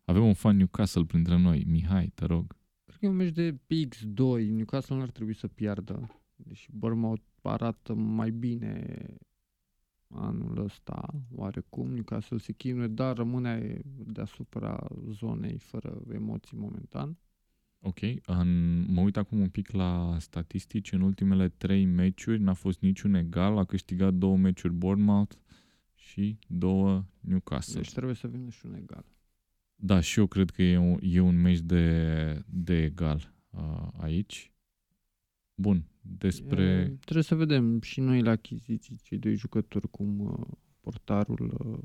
Avem un fan Newcastle printre noi. Mihai, te rog. Cred că e un meci de X2. Newcastle nu ar trebui să piardă. Deși Bournemouth arată mai bine anul ăsta, oarecum. Newcastle se chinuie, dar rămâne deasupra zonei fără emoții momentan. Ok, mă uit acum un pic la statistici. În ultimele 3 meciuri n-a fost niciun egal. A câștigat 2 meciuri Bournemouth și 2 Newcastle. Deci trebuie să vină și un egal. Da, și eu cred că e un meci de egal aici. Bun, despre... Trebuie să vedem și noi la achiziții cei 2 jucători, cum portarul...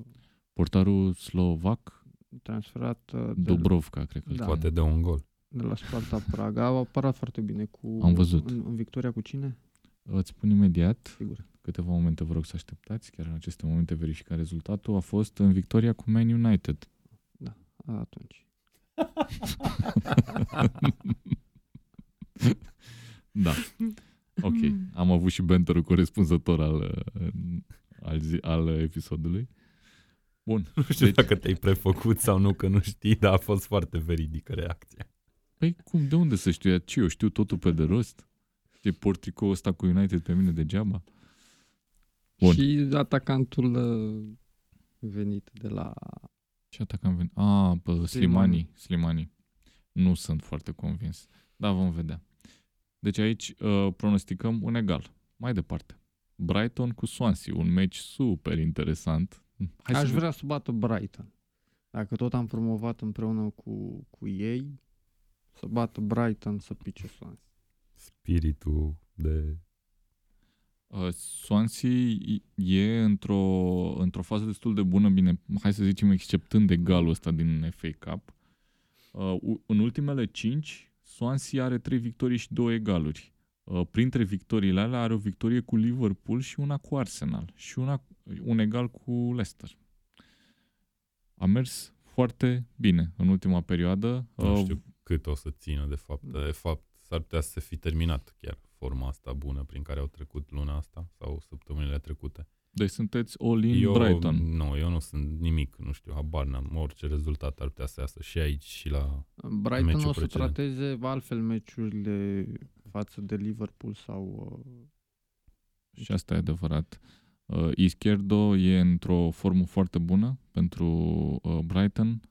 Portarul slovac? Transferat... Dubrovka, cred că. Da. Poate dă un gol. De la Sparta Praga. A apărat foarte bine cu... Am văzut. În victoria cu cine? Îți spun imediat. Sigur. Câteva momente vă rog să așteptați. Chiar în aceste momente verificăm rezultatul. A fost în victoria cu Man United. Da, atunci. Da. Ok. Am avut și banterul corespunzător al episodului. Bun. Nu știu dacă te-ai prefăcut sau nu, că nu știi, dar a fost foarte veridică reacția. Păi cum, de unde să știu? Ce, eu știu totul pe de rost? Ce portricou ăsta cu United pe mine degeaba? Bun. Și atacantul venit de la... Ce atacant venit? Slimani. Nu sunt foarte convins. Dar vom vedea. Deci aici pronosticăm un egal. Mai departe. Brighton cu Swansea. Un meci super interesant. Aș vrea să bată Brighton. Dacă tot am promovat împreună cu ei, să bată Brighton, să pice Swansea. Spiritul de... Swansea e într-o fază destul de bună, bine, hai să zicem, exceptând egalul ăsta din FA Cup. În ultimele 5, Swansea are 3 victorii și 2 egaluri. Printre victoriile alea are o victorie cu Liverpool și una cu Arsenal și un egal cu Leicester. A mers foarte bine în ultima perioadă. Nu știu cât o să țină, de fapt. De fapt, s-ar putea să fi terminat chiar forma asta bună prin care au trecut luna asta sau săptămânile trecute. Deci sunteți all-in Brighton. Nu, eu nu sunt nimic, nu știu, habar n-am. Orice rezultat ar putea să iasă și aici și la Brighton meciul o să precedent. Trateze altfel meciurile față de Liverpool sau... Și asta e adevărat. Izquierdo e într-o formă foarte bună pentru Brighton.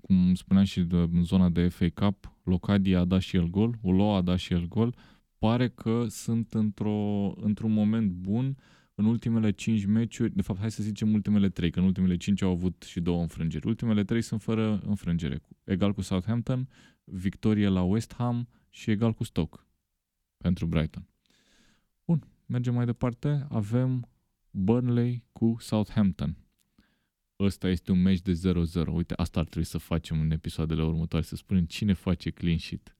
Cum spuneam și în zona de FA Cup, Locadi a dat și el gol, Ulo a dat și el gol. Pare că sunt într-un moment bun în ultimele 5 meciuri, de fapt hai să zicem ultimele 3, că în ultimele 5 au avut și 2 înfrângeri. Ultimele 3 sunt fără înfrângere, egal cu Southampton, victorie la West Ham și egal cu Stoke pentru Brighton. Bun, mergem mai departe, avem Burnley cu Southampton. Ăsta este un meci de 0-0. Uite, asta ar trebui să facem în episoadele următoare, să spunem cine face clean sheet.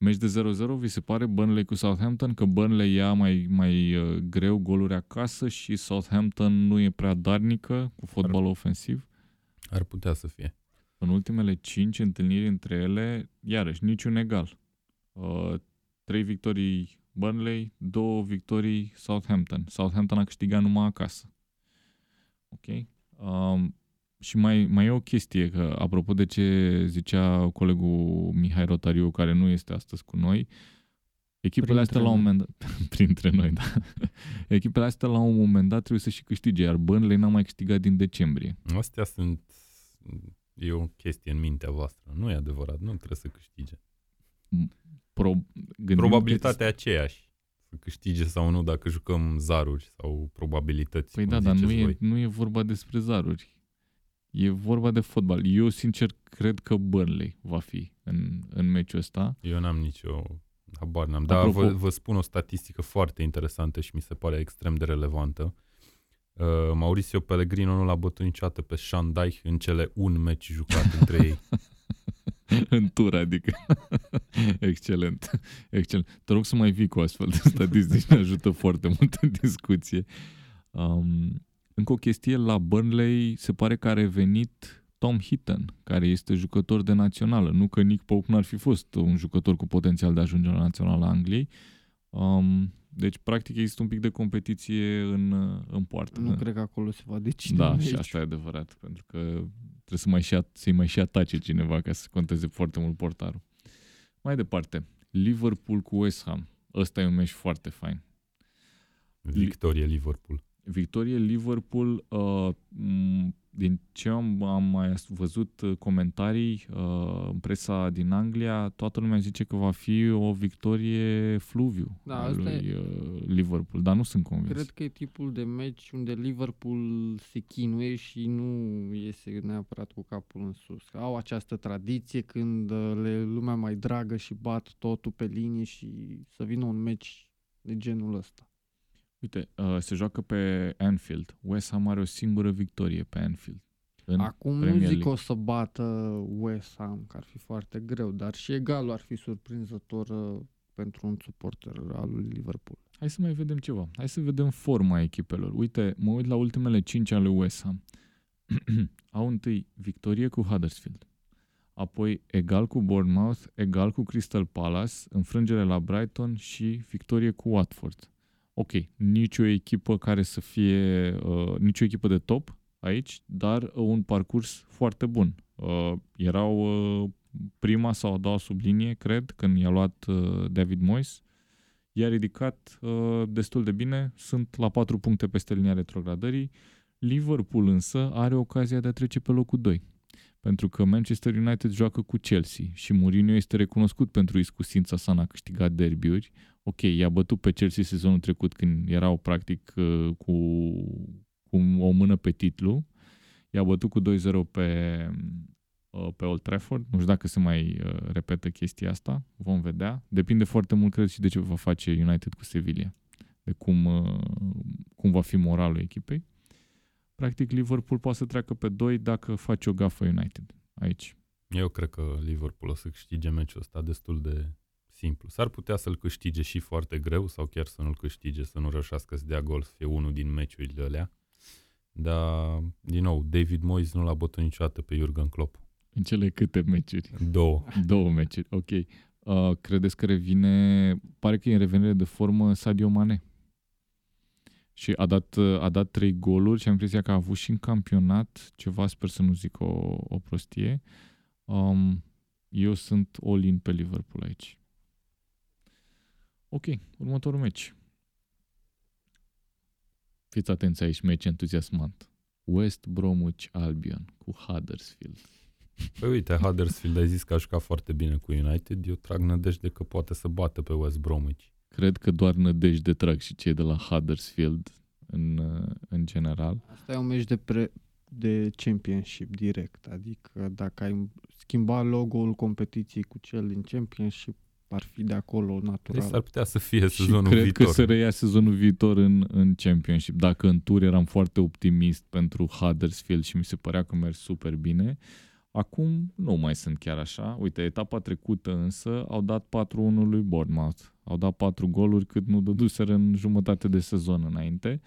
Meci de 0-0, vi se pare Burnley cu Southampton, că Burnley ia mai greu goluri acasă și Southampton nu e prea darnică cu fotbal ofensiv? Ar putea să fie. În ultimele 5 întâlniri între ele, iarăși, niciun egal. 3 victorii Burnley, 2 victorii Southampton. Southampton a câștigat numai acasă. Ok? Și mai e o chestie, că apropo de ce zicea colegul Mihai Rotariu, care nu este astăzi cu noi, echipele astea la un moment dat, printre noi, da. Echipele astea la un moment dat trebuie să și câștige, iar Burnley n-a mai câștigat din decembrie. Astea sunt, e o chestie în mintea voastră, nu e adevărat, nu trebuie să câștige. Probabilitatea aceeași. Să câștige sau nu dacă jucăm zaruri sau probabilități. Păi da, dar nu e vorba despre zaruri. E vorba de fotbal. Eu sincer cred că Burnley va fi în meciul ăsta. Eu n-am nicio habar, n-am. Dar vă spun o statistică foarte interesantă și mi se pare extrem de relevantă. Mauricio Pellegrino nu l-a bătut niciodată pe Shandai în cele un meci jucat între ei. În tur, adică. Excelent. Excelent. Te rog să mai vii cu astfel de statistici, ne ajută foarte mult în discuție. Încă o chestie, la Burnley se pare că a revenit Tom Heaton, care este jucător de națională. Nu că Nick Pope n-ar fi fost un jucător cu potențial de a ajunge la națională a Angliei. Deci, practic, există un pic de competiție în poartă. Nu cred că acolo se va decide. Da, și asta e adevărat, pentru că trebuie să-i mai și atace cineva ca să conteze foarte mult portarul. Mai departe, Liverpool cu West Ham. Ăsta e un meci foarte fain. Victorie Liverpool. Victorie Liverpool, din ce am mai văzut comentarii în presa din Anglia, toată lumea zice că va fi o victorie fluviu a lui Liverpool, dar nu sunt convins. Cred că e tipul de meci unde Liverpool se chinuie și nu iese neapărat cu capul în sus. Au această tradiție când le lumea mai dragă și bat totul pe linie și să vină un meci de genul ăsta. Uite, se joacă pe Anfield. West Ham are o singură victorie pe Anfield. Acum nu zic League. O să bată West Ham, că ar fi foarte greu, dar și egalul ar fi surprinzător pentru un suporter al lui Liverpool. Hai să mai vedem ceva. Hai să vedem forma echipelor. Uite, mă uit la ultimele 5 ale West Ham. Au întâi victorie cu Huddersfield, apoi egal cu Bournemouth, egal cu Crystal Palace, înfrângere la Brighton și victorie cu Watford. Ok, nicio echipă de top aici, dar un parcurs foarte bun. Erau prima sau a doua sublinie, cred, când i-a luat David Moyes. I-a ridicat destul de bine, sunt la 4 puncte peste linia retrogradării. Liverpool însă are ocazia de a trece pe locul 2, pentru că Manchester United joacă cu Chelsea și Mourinho este recunoscut pentru iscusința sa în a câștiga derbiuri. Ok, i-a bătut pe Chelsea sezonul trecut când erau practic cu o mână pe titlu. I-a bătut cu 2-0 pe Old Trafford. Nu știu dacă se mai repetă chestia asta. Vom vedea. Depinde foarte mult, cred, și de ce va face United cu Sevilla. De cum va fi moralul echipei. Practic, Liverpool poate să treacă pe 2 dacă face o gafă United aici. Eu cred că Liverpool o să câștige meciul ăsta destul de simplu. S-ar putea să-l câștige și foarte greu sau chiar să nu-l câștige, să nu reușească să dea gol, să fie unul din meciurile alea. Dar, din nou, David Moyes nu l-a bătut niciodată pe Jurgen Klopp. În cele câte meciuri? 2. 2 meciuri, ok. Credeți că revine, pare că e în revenire de formă Sadio Mane. Și a dat 3 goluri și am impresia că a avut și în campionat ceva, sper să nu zic o prostie. Eu sunt all-in pe Liverpool aici. Ok, următorul meci. Fiți atenți aici, meci entuziasmant. West Bromwich Albion cu Huddersfield. Păi uite, Huddersfield a zis că a jucat foarte bine cu United. Eu trag nădejde că poate să bată pe West Bromwich. Cred că doar nădejde trag și cei de la Huddersfield în general. Asta e un meci de Championship direct, adică dacă ai schimba logo-ul competiției cu cel din Championship, ar fi de acolo natural. Deci ar putea să fie sezonul viitor. Și cred că se reia sezonul viitor în Championship. Dacă în tur eram foarte optimist pentru Huddersfield și mi se părea că merge super bine, acum nu mai sunt chiar așa. Uite, etapa trecută însă au dat 4-1 lui Bournemouth. Au dat 4 goluri cât nu dăduseră în jumătate de sezon înainte.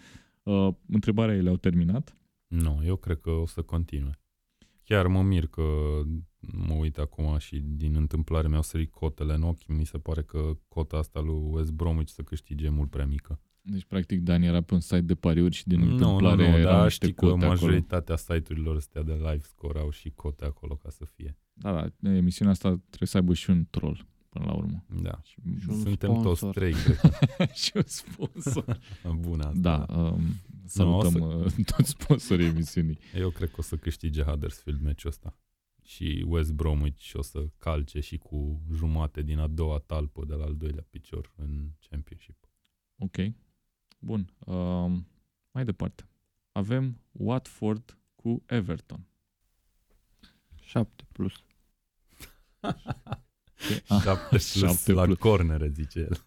Întrebarea e, le-au terminat? Nu, eu cred că o să continue. Chiar mă mir că mă uit acum și din întâmplare mi-au sărit cotele în ochi. Mi se pare că cota asta lui West Bromwich să câștige mult prea mică. Deci, practic, Dan era pe un site de pariuri și din întâmplare erau niște cote acolo. Știi că majoritatea site-urilor astea de live score au și cote acolo ca să fie. Da, emisiunea asta trebuie să aibă și un troll până la urmă. Da, și suntem sponsor. Toți trei, cred că. Și un sponsor. Bună asta. Da. Salutăm toți sponsorii emisiunii. Eu cred că o să câștige Huddersfield meciul ăsta. Și West Bromwich o să calce și cu jumate din a doua talpă de la al doilea picior în Championship. Ok. Bun. Mai departe. Avem Watford cu Everton. 7+. 7 la cornere, zice el.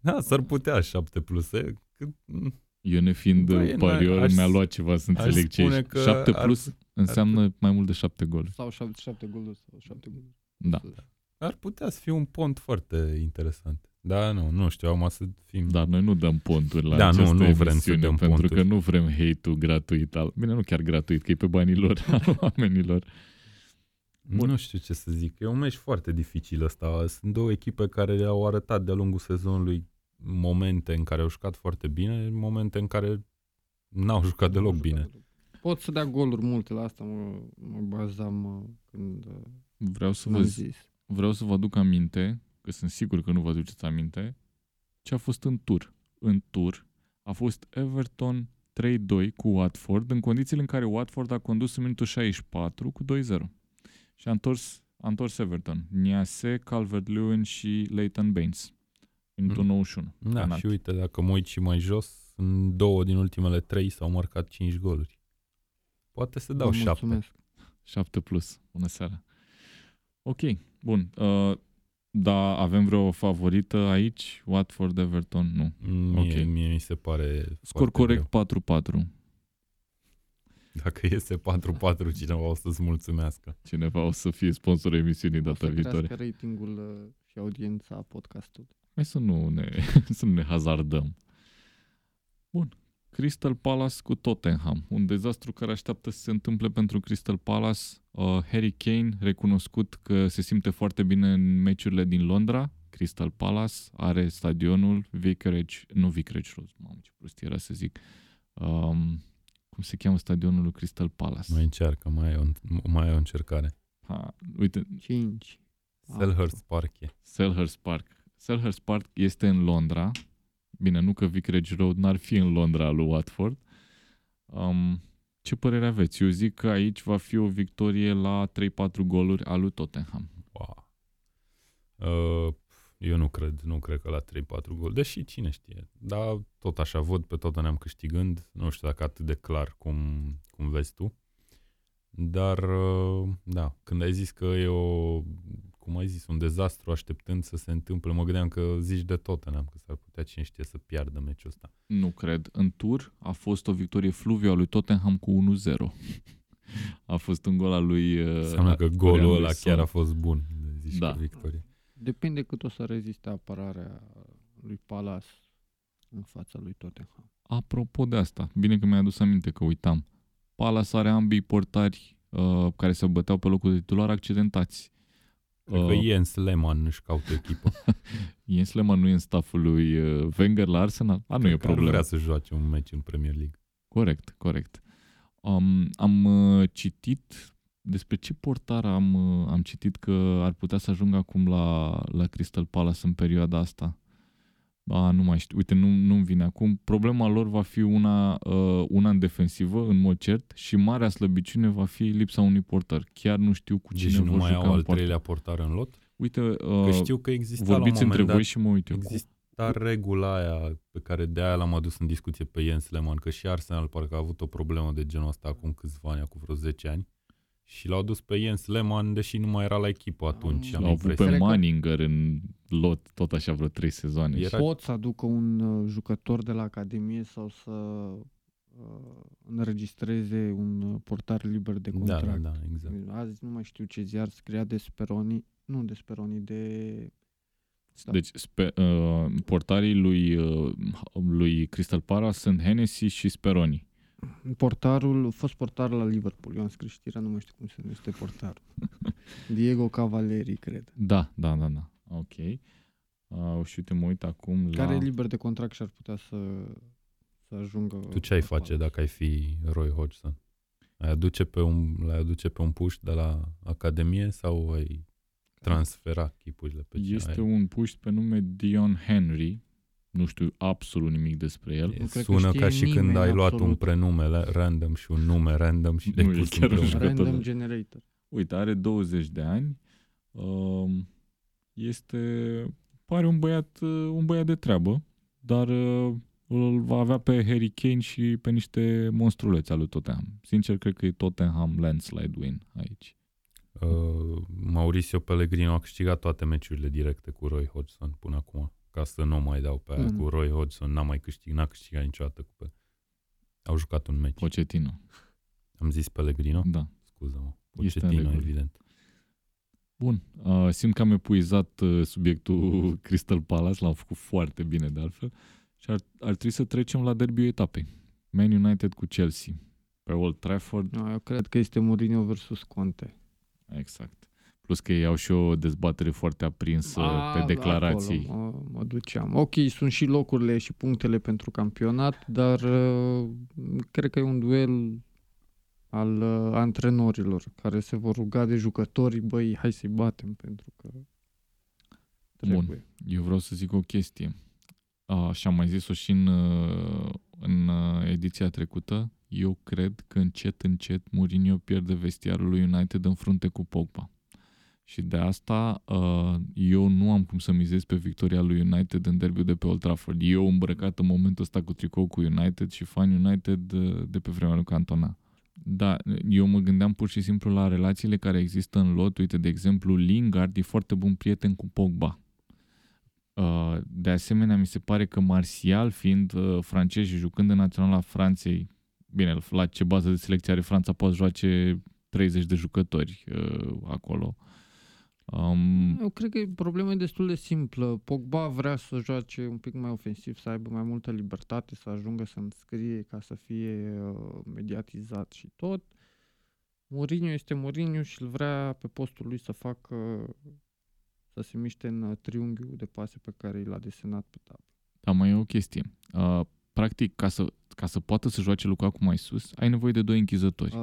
Da, s-ar putea 7+. Eu nefiind parior, mi-a luat ceva să înțeleg ce ești. 7+ înseamnă mai mult de 7 goluri. Sau 7 goluri. Da. Ar putea să fie un pont foarte interesant. Da, nu știu, am să fim... Dar noi nu dăm ponturi la această emisiune, pentru ponturi. Că nu vrem hate-ul gratuit. Bine, nu chiar gratuit, că e pe banii lor, al oamenilor. Bun. Nu știu ce să zic. E un meci foarte dificil ăsta. Sunt două echipe care le-au arătat de-a lungul sezonului momente în care au jucat foarte bine, momente în care n-au jucat deloc bine. Pot să dea goluri multe, la asta mă bazam când vreau să vă aduc aminte, că sunt sigur că nu vă aduceți aminte, ce a fost în tur. În tur a fost Everton 3-2 cu Watford, în condițiile în care Watford a condus în minutul 64 cu 2-0. Și a întors Everton. Niase, Calvert-Lewin și Leighton Baines. Minutul 91. Da, canat. Și uite, dacă mă uit și mai jos, în două din ultimele 3 s-au marcat 5 goluri. Poate să dau 7. 7+. Bună seara. Ok, bun. Da, avem vreo favorită aici? Watford, Everton? Nu. Mie mi se pare... Scor corect 4-4. Dacă iese 4-4, cineva o să-ți mulțumească. Cineva o să fie sponsorul emisiunii data viitoare. O să crească ratingul și audiența podcastului. Hai să nu ne hazardăm. Bun. Crystal Palace cu Tottenham. Un dezastru care așteaptă să se întâmple pentru Crystal Palace. Harry Kane, recunoscut că se simte foarte bine în meciurile din Londra. Crystal Palace are stadionul Vicarage Road. Mamă, ce prostie era să zic. Cum se cheamă stadionul lui Crystal Palace? Mai e o încercare. Uite. 5. Selhurst Park e. Selhurst Park este în Londra. Bine, nu că Vicarage Road n-ar fi în Londra lui Watford. Ce părere aveți? Eu zic că aici va fi o victorie la 3-4 goluri a lui Tottenham. Wow. Eu nu cred că la 3-4 goluri, deși cine știe. Dar tot așa văd pe Tottenham câștigând, nu știu dacă atât de clar cum vezi tu. Dar, da, când ai zis că e un dezastru așteptând să se întâmple, mă gândeam că zici de Tottenham, că s-ar putea cine știe să piardă meciul ăsta. Nu cred. În tur a fost o victorie fluvio a lui Tottenham cu 1-0. A fost un gol al lui... Înseamnă că golul ăla chiar a fost bun, zici da. Că victorie. Depinde cât o să reziste apărarea lui Palace în fața lui Tottenham. Apropo de asta, bine că mi-ai adus aminte că uitam. Palace are ambii portari care se băteau pe locul de titular accidentați. Cred că Jens Lehmann își caută echipă. Jens Lehmann nu e în stafful lui Wenger la Arsenal? Nu e problemă. Vrea să joace un meci în Premier League. Corect. Am citit despre ce portar am citit că ar putea să ajungă acum la Crystal Palace în perioada asta. Nu mai știu. Uite, nu-mi vine acum. Problema lor va fi una în defensivă, în mod cert, și marea slăbiciune va fi lipsa unui portar. Chiar nu știu cu cine vor juca în portar. Deci nu mai au al treilea portar în lot? Uite, că știu că exista vorbiți la un moment dat, voi și mă uit eu. Dar regula aia pe care de aia l-am adus în discuție pe Jens Lehmann, că și Arsenal parcă a avut o problemă de genul ăsta acum câțiva ani, acum vreo 10 ani, și l-au dus pe Jens Lehmann, deși nu mai era la echipă atunci. L-au avut pe Manninger în lot, tot așa vreo 3 sezoane. Pot să aducă un jucător de la academie sau să înregistreze un portar liber de contract. Da, exact. Azi nu mai știu ce ziar scria de Speroni, Deci portarii lui Crystal Palace sunt Hennessy și Speroni. Portarul, fost portar la Liverpool, eu am scris știrea, nu mai știu cum se numește portarul. Diego Cavalieri, cred. Da. Ok. Și uite, mă uit acum la... Care e liber de contract și ar putea să ajungă... Tu ce ai face dacă ai fi Roy Hodgson? L-ai aduce pe un push de la Academie sau ai transfera chipurile pe ce este aia? Un push pe nume Dion Henry. Nu știu absolut nimic despre el. Sună ca și când ai luat un prenume random și un nume random și le-ai pus un random generator. Uite, are 20 de ani. Pare un băiat de treabă, dar îl va avea pe Harry Kane și pe niște monstruleți al lui Tottenham. Sincer, cred că e Tottenham landslide win aici. Mauricio Pellegrino a câștigat toate meciurile directe cu Roy Hodgson până acum. Ca să nu mai dau pe aia cu Roy Hodgson, n-a câștigat niciodată cu pe... Au jucat un meci. Pochettino. Am zis Pellegrino? Da. Scuză-mă. Pochettino, evident. Bun. Simt că am epuizat subiectul Crystal Palace, l-am făcut foarte bine de altfel și ar trebui să trecem la derbiul etapei. Man United cu Chelsea. Pe Old Trafford. Eu cred că este Mourinho versus Conte. Exact. Plus că ei au și o dezbatere foarte aprinsă pe declarații. Acolo mă duceam. Ok, sunt și locurile și punctele pentru campionat, dar cred că e un duel al antrenorilor care se vor ruga de jucătorii, băi, hai să-i batem pentru că trebuie. Bun, eu vreau să zic o chestie. Și am mai zis-o și în ediția trecută. Eu cred că încet, încet Mourinho pierde vestiarul lui United în frunte cu Pogba. Și de asta eu nu am cum să mizez pe victoria lui United în derbiul de pe Old Trafford. Eu îmbrăcat în momentul ăsta cu tricou cu United și fan United de pe vremea lui Cantona. Da, eu mă gândeam pur și simplu la relațiile care există în lot. Uite, de exemplu, Lingard e foarte bun prieten cu Pogba. De asemenea, mi se pare că Martial, fiind francez și jucând în naționala Franței, bine, la ce bază de selecție are Franța, poate joace 30 de jucători acolo. Eu cred că problema e destul de simplă. Pogba vrea să joace un pic mai ofensiv, să aibă mai multă libertate, să ajungă să înscrie ca să fie mediatizat și tot. Mourinho este Mourinho și îl vrea pe postul lui să facă, să se miște în triunghiul de pase pe care l-a desenat pe tablă. Da, mai e o chestie. Practic, ca să poată să joace Lukaku mai sus, ai nevoie de doi închizători.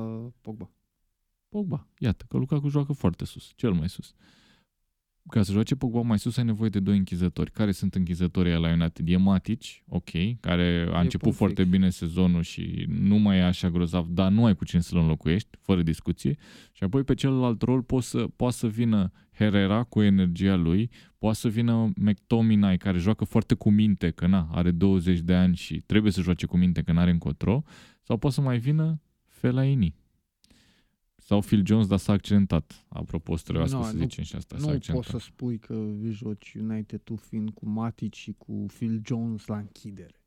Pogba. Iată, că Lukaku joacă foarte sus, cel mai sus. Ca să joace Pogba mai sus, ai nevoie de doi închizători. Care sunt închizătorii la United? E Matic, ok, care a început foarte bine sezonul și nu mai e așa grozav, dar nu ai cu cine să-l înlocuiești, fără discuție. Și apoi pe celălalt rol poate să vină Herrera cu energia lui, poate să vină McTominay, care joacă foarte cu minte, că are 20 de ani și trebuie să joace cu minte, că n-are încotro, sau poate să mai vină Fellaini. Sau Phil Jones, dar s-a accidentat. Apropo, străiască să zicem și asta. Nu poți să spui că joci United tu fiind cu Matic și cu Phil Jones la închidere.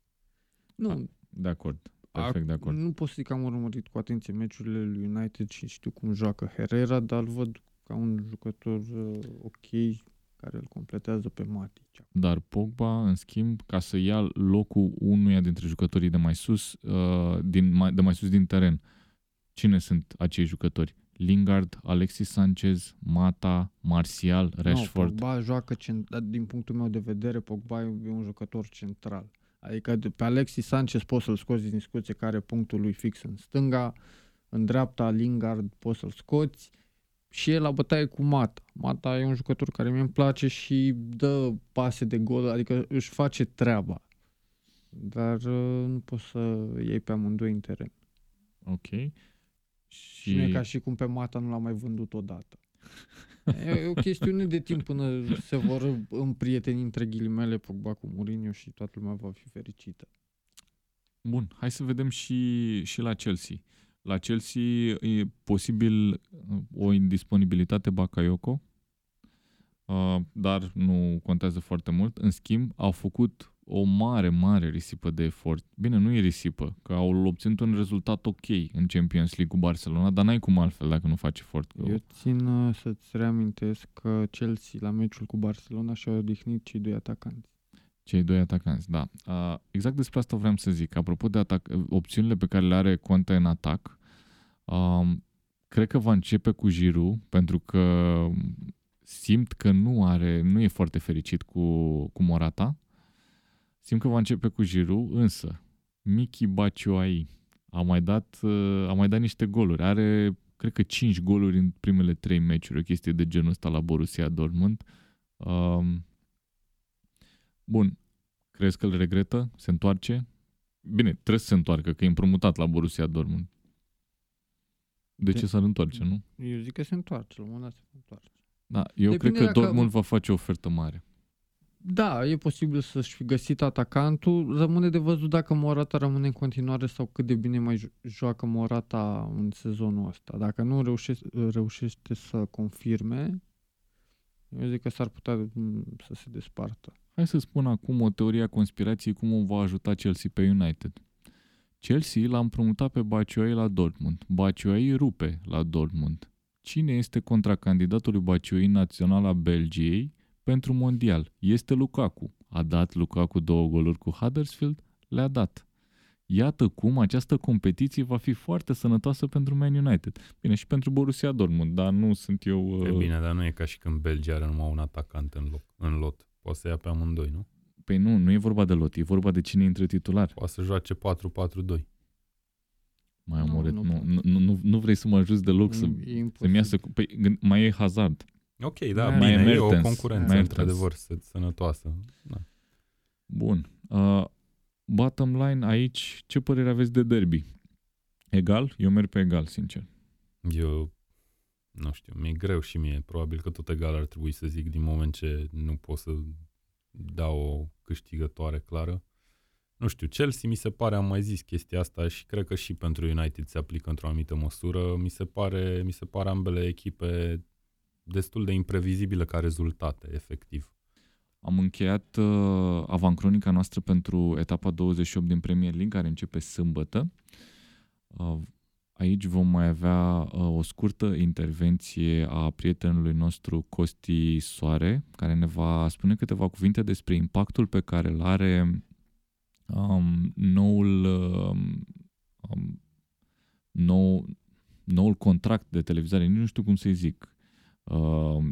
Nu. De acord. Perfect de acord. Nu pot să zic că am urmărit cu atenție meciurile lui United și știu cum joacă Herrera, dar îl văd ca un jucător ok care îl completează pe Matic. Dar Pogba, în schimb, ca să ia locul unuia dintre jucătorii de mai sus, din teren, cine sunt acei jucători? Lingard, Alexis Sanchez, Mata, Martial, Rashford. Pogba joacă central, din punctul meu de vedere, Pogba e un jucător central. Adică pe Alexis Sanchez poți să-l scoți din discuție, care punctul lui fix în stânga, în dreapta Lingard poți să-l scoți și el la bătaie cu Mata. Mata e un jucător care mi-e place și dă pase de gol, adică își face treaba. Dar nu poți să iei pe amândoi în teren. Ok. Și nu e ca și cum pe Mata nu l-a mai vândut odată. E o chestiune de timp până se vor împrieteni între ghilimele Pogba cu Mourinho și toată lumea va fi fericită. Bun, hai să vedem și la Chelsea. La Chelsea e posibil o indisponibilitate Bakayoko, dar nu contează foarte mult. În schimb, au făcut o mare, mare risipă de efort. Bine, nu e risipă, că au obținut un rezultat ok în Champions League cu Barcelona, dar n-ai cum altfel dacă nu faci efort. Eu țin să-ți reamintesc că Chelsea la meciul cu Barcelona și-a odihnit cei doi atacanți. Cei doi atacanți, da. Exact despre asta vreau să zic. Apropo de atac, opțiunile pe care le are Conte în atac, cred că va începe cu Giroud, pentru că simt că nu e foarte fericit cu Morata. Simt că va începe cu Giroud, însă Miki Batshuayi a mai dat niște goluri. Are, cred că, 5 goluri în primele 3 meciuri. O chestie de genul ăsta la Borussia Dortmund. Bun, crezi că îl regretă? Se întoarce? Bine, trebuie să se întoarcă, că e împrumutat la Borussia Dortmund. De ce s-ar întoarce, nu? Eu zic că se întoarce, la un moment dat se întoarce. Da, eu Depinde cred că Dortmund va face o ofertă mare. Da, e posibil să-și fi găsit atacantul. Rămâne de văzut dacă Morata rămâne în continuare sau cât de bine mai joacă Morata în sezonul ăsta. Dacă nu reușește să confirme, eu zic că s-ar putea să se despartă. Hai să spun acum o teorie a conspirației cum o va ajuta Chelsea pe United. Chelsea l-a împrumutat pe Batshuayi la Dortmund. Batshuayi rupe la Dortmund. Cine este contracandidatul lui Batshuayi național a Belgiei pentru mondial? Este Lukaku. A dat Lukaku 2 goluri cu Huddersfield? Le-a dat. Iată cum această competiție va fi foarte sănătoasă pentru Man United. Bine, și pentru Borussia Dortmund, dar nu sunt eu... E bine, dar nu e ca și când Belgia are numai un atacant în lot. Poate să ia pe amândoi, nu? Păi nu e vorba de lot, e vorba de cine intră titular. Poate să joace 4-4-2. Mai omorât, nu vrei să mă ajuți deloc să-mi iasă... Păi, mai e Hazard. Ok, da, bine, e o concurență, într-adevăr, sănătoasă. Da. Bun. Bottom line aici, ce părere aveți de derby? Egal? Eu merg pe egal, sincer. Eu... Nu știu, mi-e greu și mie. Probabil că tot egal ar trebui să zic din moment ce nu pot să dau o câștigătoare clară. Nu știu, Chelsea mi se pare, am mai zis chestia asta și cred că și pentru United se aplică într-o anumită măsură. Mi se pare ambele echipe destul de imprevizibile ca rezultate, efectiv. Am încheiat avancronica noastră pentru etapa 28 din Premier League, care începe sâmbătă. Aici vom mai avea o scurtă intervenție a prietenului nostru Costi Soare, care ne va spune câteva cuvinte despre impactul pe care îl are noul contract de televizare, nici nu știu cum să-i zic,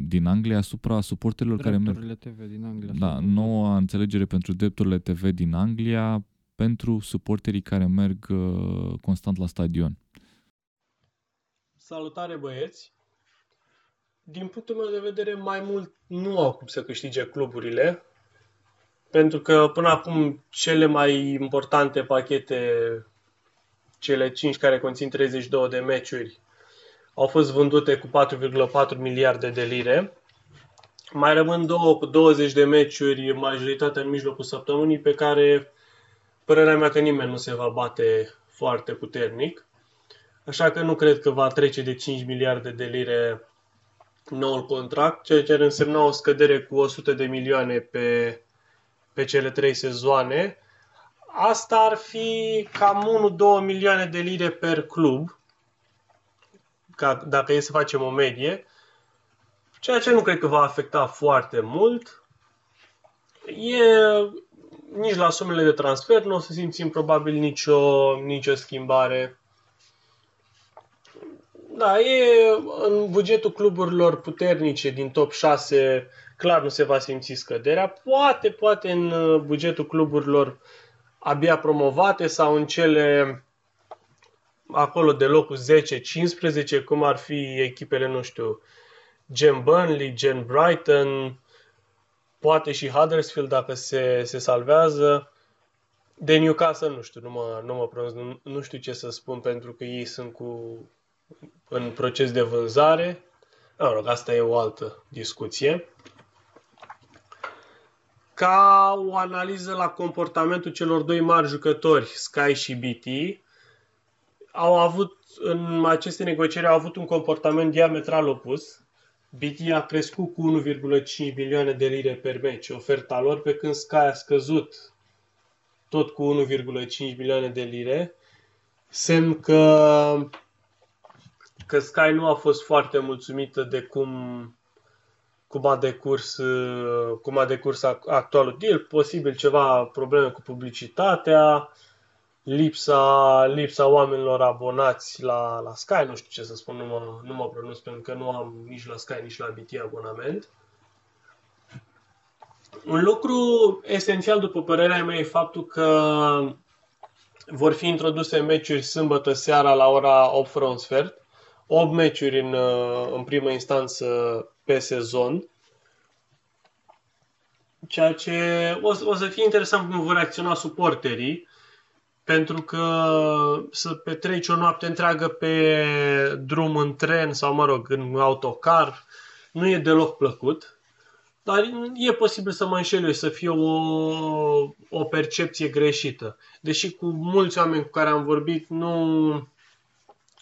din Anglia asupra suporterilor care merg. Drepturile TV din Anglia. Da, noua înțelegere pentru drepturile TV din Anglia pentru suporterii care merg constant la stadion. Salutare, băieți! Din punctul meu de vedere, mai mult nu au cum să câștige cluburile, pentru că până acum cele mai importante pachete, cele 5 care conțin 32 de meciuri, au fost vândute cu 4,4 miliarde de lire. Mai rămân 2 cu 20 de meciuri, majoritatea în mijlocul săptămânii, pe care, părerea mea, că nimeni nu se va bate foarte puternic. Așa că nu cred că va trece de 5 miliarde de lire noul contract, ceea ce ar însemna o scădere cu 100 de milioane pe cele 3 sezoane. Asta ar fi cam 1-2 milioane de lire per club, dacă e să facem o medie, ceea ce nu cred că va afecta foarte mult. Nici la sumele de transfer nu o să simțim probabil nicio schimbare. Da, în bugetul cluburilor puternice din top 6 clar nu se va simți scăderea. Poate în bugetul cluburilor abia promovate sau în cele acolo de locul 10-15, cum ar fi echipele, nu știu, gen Burnley, gen Brighton, poate și Huddersfield dacă se salvează. De Newcastle nu știu, nu mă pronunț, nu știu ce să spun pentru că ei sunt în proces de vânzare. Rog, asta e o altă discuție. Ca o analiză la comportamentul celor doi mari jucători, Sky și BT, au avut, în aceste negocieri, au avut un comportament diametral opus. BT a crescut cu 1,5 milioane de lire per meci oferta lor, pe când Sky a scăzut tot cu 1,5 milioane de lire. Semn că Sky nu a fost foarte mulțumită de cum a decurs actualul deal, posibil ceva probleme cu publicitatea, lipsa oamenilor abonați la Sky, nu știu ce să spun, nu mă pronunț pentru că nu am nici la Sky, nici la BT abonament. Un lucru esențial, după părerea mea, e faptul că vor fi introduse meciuri sâmbătă seara la ora 8 fără un sfert, 8 meciuri în primă instanță pe sezon, ceea ce o să fie interesant cum vor reacționa suporterii, pentru că să petreci o noapte întreagă pe drum în tren sau, mă rog, în autocar, nu e deloc plăcut, dar e posibil să mă înșel eu, să fie o percepție greșită. Deși cu mulți oameni cu care am vorbit,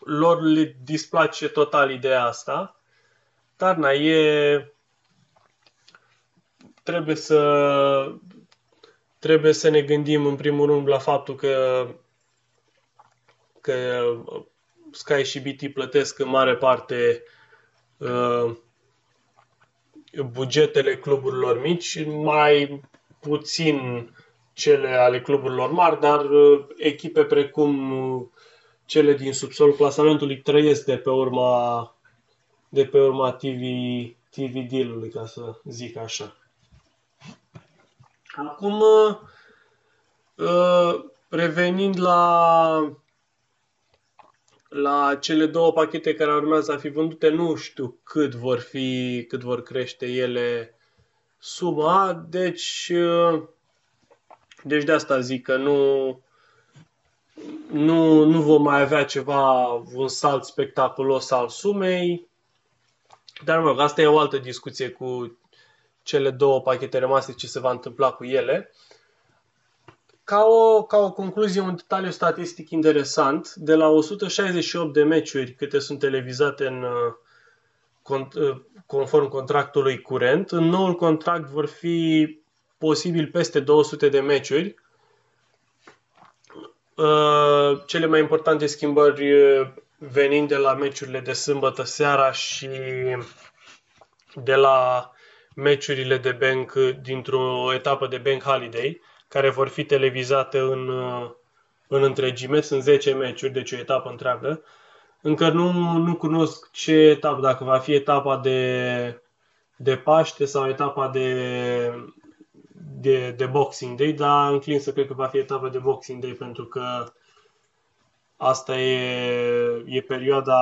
lor le displace total ideea asta, dar trebuie să ne gândim în primul rând la faptul că Sky și BT plătesc în mare parte bugetele cluburilor mici, mai puțin cele ale cluburilor mari, dar echipe precum cele din subsolul clasamentului trăiesc de pe urma TV deal-ului, ca să zic așa. Acum, revenind la cele două pachete care urmează a fi vândute, nu știu cât vor crește ele suma, deci de asta zic că nu vom mai avea un salt spectaculos al sumei, dar mă rog, asta e o altă discuție cu cele două pachete rămase, ce se va întâmpla cu ele. Ca o concluzie, un detaliu statistic interesant: de la 168 de meciuri câte sunt televizate conform contractului curent, în noul contract vor fi posibil peste 200 de meciuri. Cele mai importante schimbări venind de la meciurile de sâmbătă seara și de la meciurile de bank, dintr-o etapă de bank holiday, care vor fi televizate în întregime. Sunt 10 meciuri, deci o etapă întreagă. Încă nu cunosc ce etapă, dacă va fi etapa de Paște sau etapa de Boxing Day, dar înclin să cred că va fi etapa de Boxing Day, pentru că asta e perioada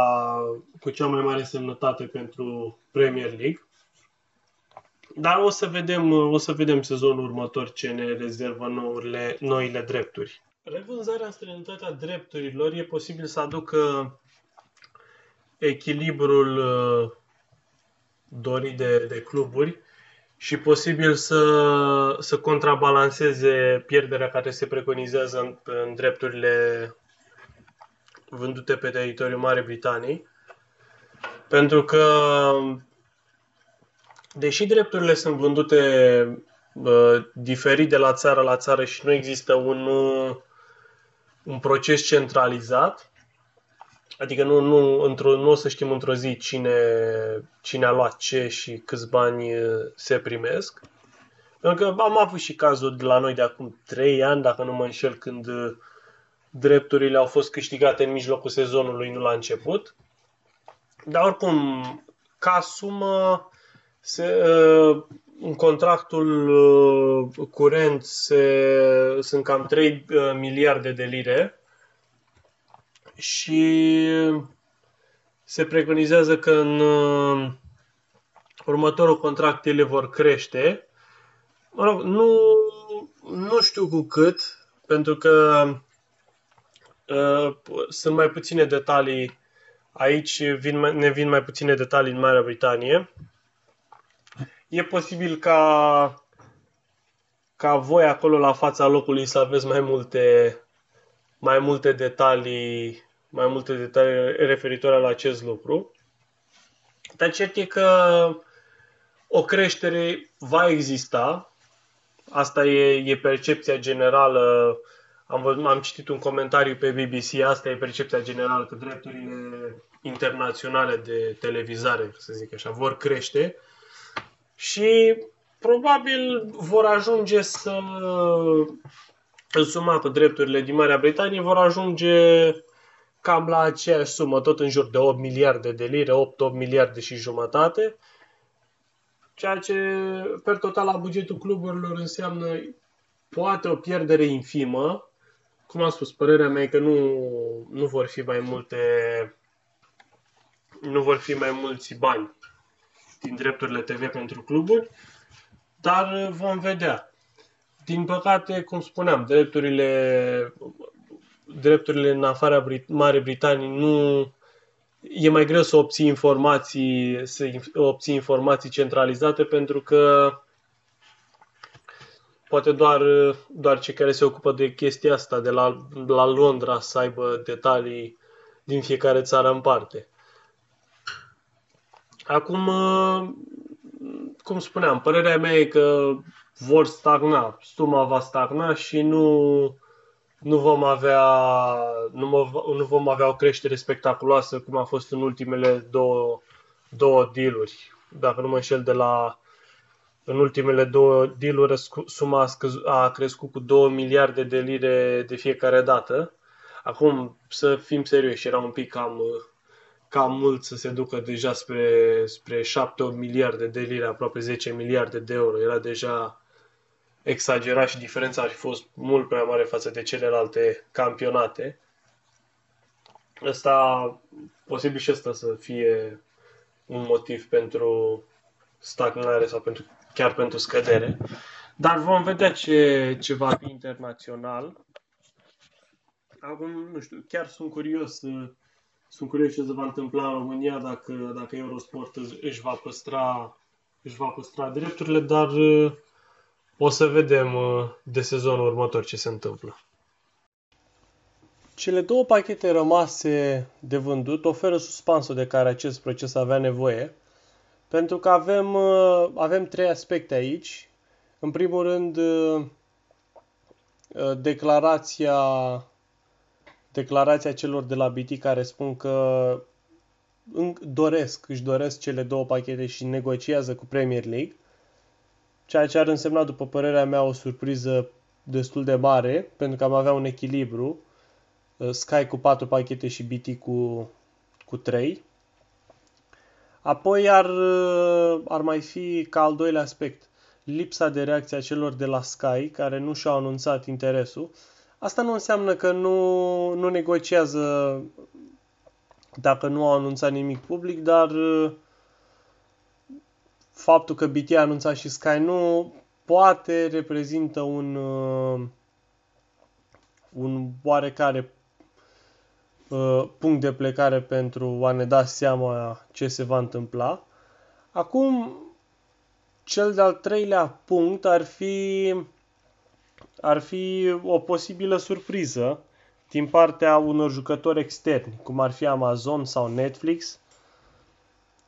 cu cea mai mare însemnătate pentru Premier League. Dar o să vedem sezonul următor ce ne rezervă noile drepturi. Revânzarea în străinătate a drepturilor e posibil să aducă echilibrul dorit de cluburi și posibil să contrabalanceze pierderea care se preconizează în drepturile vândute pe teritoriul Marii Britanii. Pentru că, deși drepturile sunt vândute diferit de la țară la țară și nu există un proces centralizat, adică nu o să știm într-o zi cine a luat ce și câți bani se primesc. Pentru că am avut și cazul de la noi de acum 3 ani, dacă nu mă înșel, când drepturile au fost câștigate în mijlocul sezonului, nu la început. Dar oricum, ca sumă, în contractul curent sunt cam 3 miliarde de lire și se preconizează că în următorul contract ele vor crește. Mă rog, nu știu cu cât, pentru că sunt mai puține detalii Aici ne vin mai puține detalii în Marea Britanie. E posibil ca voi acolo la fața locului să aveți mai multe detalii referitoare la acest lucru. Dar cert e că o creștere va exista. Asta e percepția generală. Am citit un comentariu pe BBC, asta e percepția generală, că drepturile internaționale de televizare, să zic așa, vor crește și probabil vor ajunge să, în suma cu drepturile din Marea Britanie, vor ajunge cam la aceeași sumă, tot în jur de 8 miliarde de lire, 8 miliarde și jumătate, ceea ce, per total, la bugetul cluburilor înseamnă poate o pierdere infimă. Cum am spus, părerea mea e că nu vor fi mai multe, nu vor fi mai mulți bani din drepturile TV pentru cluburi, dar vom vedea. Din păcate, cum spuneam, drepturile în afara Marii Britanii nu e mai greu să obții informații centralizate, pentru că poate doar cei care se ocupă de chestia asta de la Londra să aibă detalii din fiecare țară în parte. Acum, cum spuneam, părerea mea e că vor stagna, suma va stagna și nu vom avea o creștere spectaculoasă cum a fost în ultimele două deal-uri. Dacă nu mă înșel, în ultimele două deal-uri suma a crescut cu 2 miliarde de lire de fiecare dată. Acum, să fim serioși, era un pic cam mult să se ducă deja spre 7-8 miliarde de lire, aproape 10 miliarde de euro. Era deja exagerat și diferența ar fi fost mult prea mare față de celelalte campionate. Posibil și ăsta să fie un motiv pentru stagnare sau chiar pentru scădere. Dar vom vedea ce va fi internațional. Acum, nu știu, chiar sunt curios ce se va întâmpla în România dacă Eurosport își va păstra drepturile, dar o să vedem de sezonul următor ce se întâmplă. Cele două pachete rămase de vândut oferă suspansul de care acest proces avea nevoie, pentru că avem trei aspecte aici. În primul rând, declarația celor de la BT care spun că își doresc cele două pachete și negociază cu Premier League, ceea ce ar însemna, după părerea mea, o surpriză destul de mare, pentru că am avea un echilibru, Sky cu 4 pachete și BT cu 3. Apoi ar mai fi, ca al doilea aspect, lipsa de reacție a celor de la Sky, care nu și-au anunțat interesul. Asta nu înseamnă că nu negociază dacă nu au anunțat nimic public, dar faptul că BT a anunțat și Sky nu, poate reprezintă un oarecare punct de plecare pentru a ne da seama ce se va întâmpla. Acum, cel de-al treilea punct ar fi o posibilă surpriză din partea unor jucători externi, cum ar fi Amazon sau Netflix,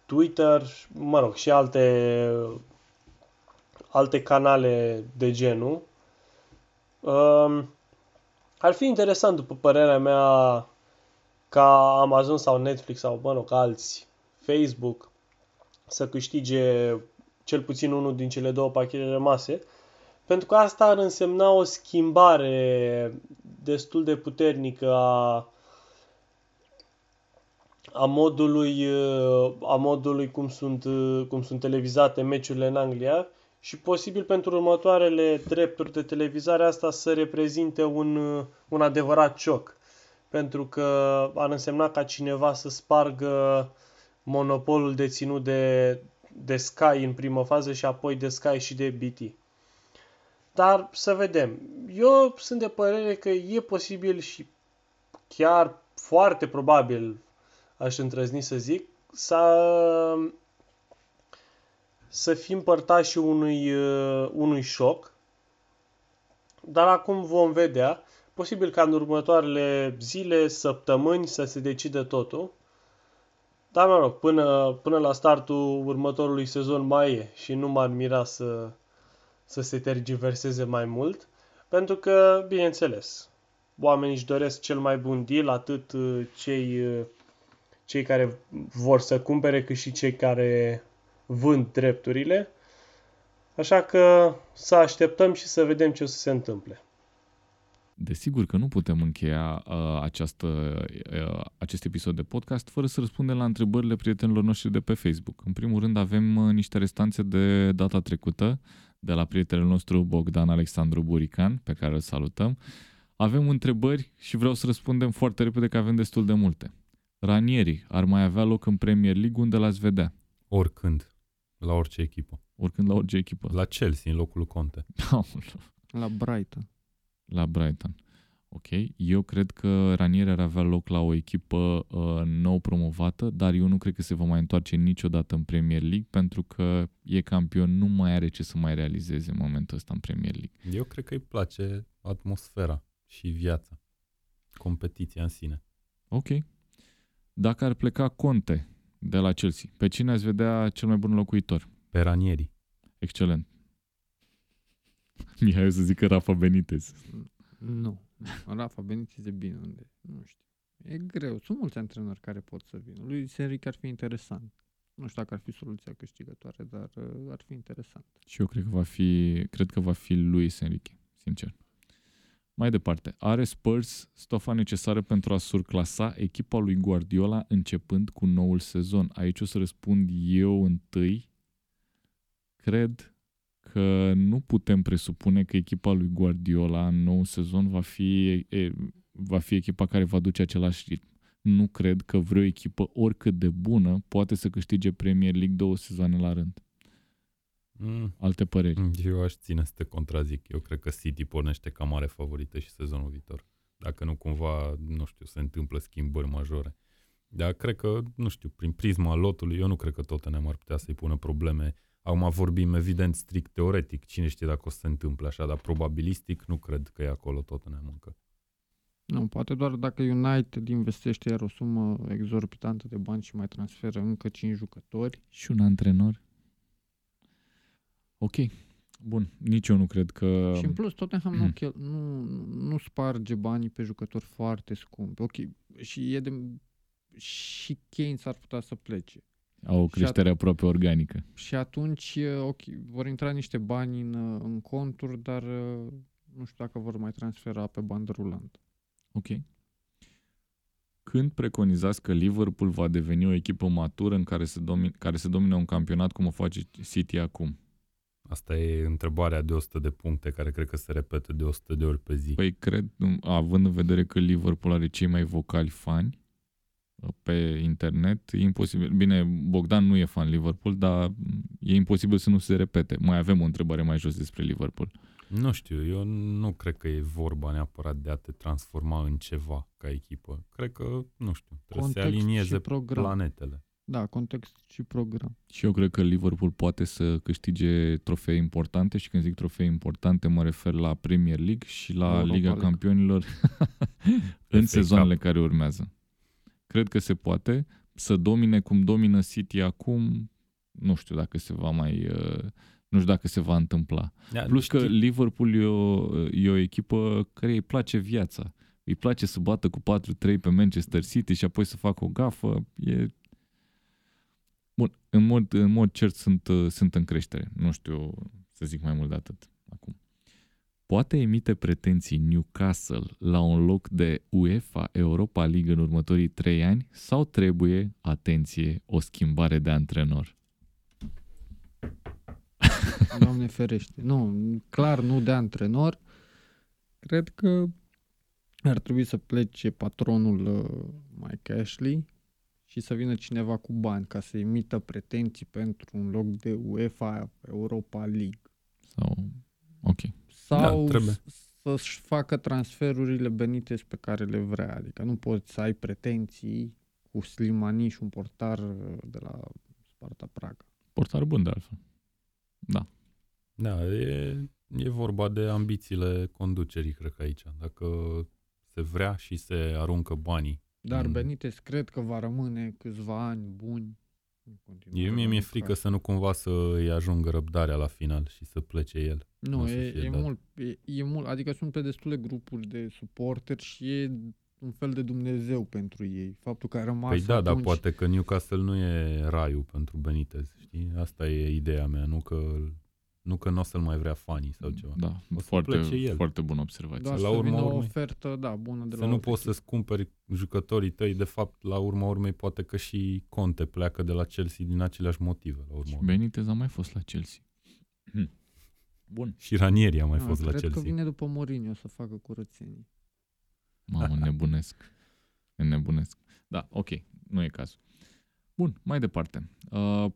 Twitter, mă rog, și alte canale de genul. Ar fi interesant, după părerea mea, ca Amazon sau Netflix sau, mă rog, alți, Facebook, să câștige cel puțin unul din cele două pachete rămase, pentru că asta ar însemna o schimbare destul de puternică a modului cum sunt televizate meciurile în Anglia și posibil pentru următoarele drepturi de televizare asta să reprezinte un adevărat cioc, pentru că ar însemna ca cineva să spargă monopolul deținut de Sky în primă fază și apoi de Sky și de BT. Dar să vedem. Eu sunt de părere că e posibil și chiar foarte probabil aș îndrăzni să zic, să fim părtașii unui șoc, dar acum vom vedea. Posibil ca în următoarele zile, săptămâni să se decide totul. Dar mă rog, până la startul următorului sezon mai e și nu m-ar mira să se tergiverseze mai mult. Pentru că, bineînțeles, oamenii își doresc cel mai bun deal, atât cei care vor să cumpere, cât și cei care vând drepturile. Așa că să așteptăm și să vedem ce o să se întâmple. Desigur că nu putem încheia acest episod de podcast fără să răspundem la întrebările prietenilor noștri de pe Facebook. În primul rând avem niște restanțe de data trecută de la prietenul nostru Bogdan Alexandru Burican, pe care îl salutăm. Avem întrebări și vreau să răspundem foarte repede că avem destul de multe. Ranieri ar mai avea loc în Premier League, unde l-ați vedea? Oricând, la orice echipă. Oricând la orice echipă. La Chelsea, în locul lui Conte. La Brighton. La Brighton. Ok. Eu cred că Ranieri ar avea loc la o echipă nou promovată, dar eu nu cred că se va mai întoarce niciodată în Premier League, pentru că e campion, nu mai are ce să mai realizeze în momentul ăsta în Premier League. Eu cred că îi place atmosfera și viața, competiția în sine. Ok. Dacă ar pleca Conte de la Chelsea, pe cine ați vedea cel mai bun locuitor? Pe Ranieri. Excelent. Mihai, eu să zic că Rafa Benitez. Nu. Rafa Benitez e bine unde. Nu știu. E greu. Sunt mulți antrenori care pot să vină. Lui Enrique ar fi interesant. Nu știu dacă ar fi soluția câștigătoare, dar ar fi interesant. Și eu cred că va fi lui Enrique, sincer. Mai departe, are Spurs stofa necesară pentru a surclasa echipa lui Guardiola începând cu noul sezon? Aici o să răspund eu întâi. Cred că nu putem presupune că echipa lui Guardiola în nou sezon va fi echipa care va duce același ritm. Nu cred că vreo echipă, oricât de bună, poate să câștige Premier League 2 sezoane la rând. Alte păreri? Eu aș ține să te contrazic. Eu cred că City pornește ca mare favorită și sezonul viitor. Dacă nu cumva, nu știu, se întâmplă schimbări majore. Dar cred că, nu știu, prin prisma lotului, eu nu cred că Tottenham ar putea să-i pună probleme. Acum vorbim, evident, strict teoretic. Cine știe dacă o să se întâmple așa, dar probabilistic nu cred că e acolo Tottenham încă. Nu, poate doar dacă United investește iar o sumă exorbitantă de bani și mai transferă încă 5 jucători. Și un antrenor. Ok, bun, nici eu nu cred că... Și în plus Tottenham nu sparge banii pe jucători foarte scumpi. Ok, și Kane s-ar putea să plece. Au o creștere aproape organică. Și atunci, ok, vor intra niște bani în conturi, dar nu știu dacă vor mai transfera pe bandă rulantă. Ok. Când preconizați că Liverpool va deveni o echipă matură în care se domină un campionat cum o face City acum? Asta e întrebarea de 100 de puncte, care cred că se repetă de 100 de ori pe zi. Păi cred, având în vedere că Liverpool are cei mai vocali fani pe internet, e imposibil. Bine, Bogdan nu e fan Liverpool, dar e imposibil să nu se repete. Mai avem o întrebare mai jos despre Liverpool. Nu știu, eu nu cred că e vorba neapărat de a te transforma în ceva ca echipă. Cred că, nu știu, trebuie să se alinieze planetele. Da, context și program. Și eu cred că Liverpool poate să câștige trofee importante și când zic trofee importante mă refer la Premier League și la Europa Liga League. Campionilor în sezoanele care urmează. Cred că se poate să domine cum domină City acum, nu știu dacă se va mai... Nu știu dacă se va întâmpla. Da, plus că Liverpool e o echipă care îi place viața. Îi place să bată cu 4-3 pe Manchester City și apoi să facă o gafă. E... Bun, în mod cert sunt în creștere. Nu știu să zic mai mult de atât acum. Poate emite pretenții Newcastle la un loc de UEFA Europa League în următorii 3 ani sau trebuie, atenție, o schimbare de antrenor? Doamne ferește. Nu, clar nu de antrenor. Cred că ar trebui să plece patronul Mike Ashley și să vină cineva cu bani ca să emită pretenții pentru un loc de UEFA Europa League. Sau da, să-și facă transferurile Benitez pe care le vrea. Adică nu poți să ai pretenții cu Slimani și un portar de la Sparta Praga. Portar bun de altfel. Da. Da, e vorba de ambițiile conducerii, cred că aici. Dacă se vrea și se aruncă banii. Dar Benitez cred că va rămâne câțiva ani buni. Mie mi-e frică să nu cumva să îi ajungă răbdarea la final și să plece el. Nu, e mult, adică sunt pe destule grupuri de suporteri și e un fel de Dumnezeu pentru ei. Faptul că a rămas atunci... Păi da, dar poate că Newcastle nu e raiul pentru Benitez, știi? Asta e ideea mea, nu că n-o să-l mai vrea fanii sau ceva. Da, foarte bună observație. Doar la urmă o ofertă, da, bună de la nu poți să-ți cumperi jucătorii tăi, de fapt, la urma urmei, poate că și Conte pleacă de la Chelsea din aceleași motive. La urmă și Benitez a mai fost la Chelsea. Bun. Și Ranieri a mai fost la Chelsea. Cred că vine după Mourinho să facă curățenii. Mamă, nebunesc. Da, ok, nu e cazul. Bun, mai departe.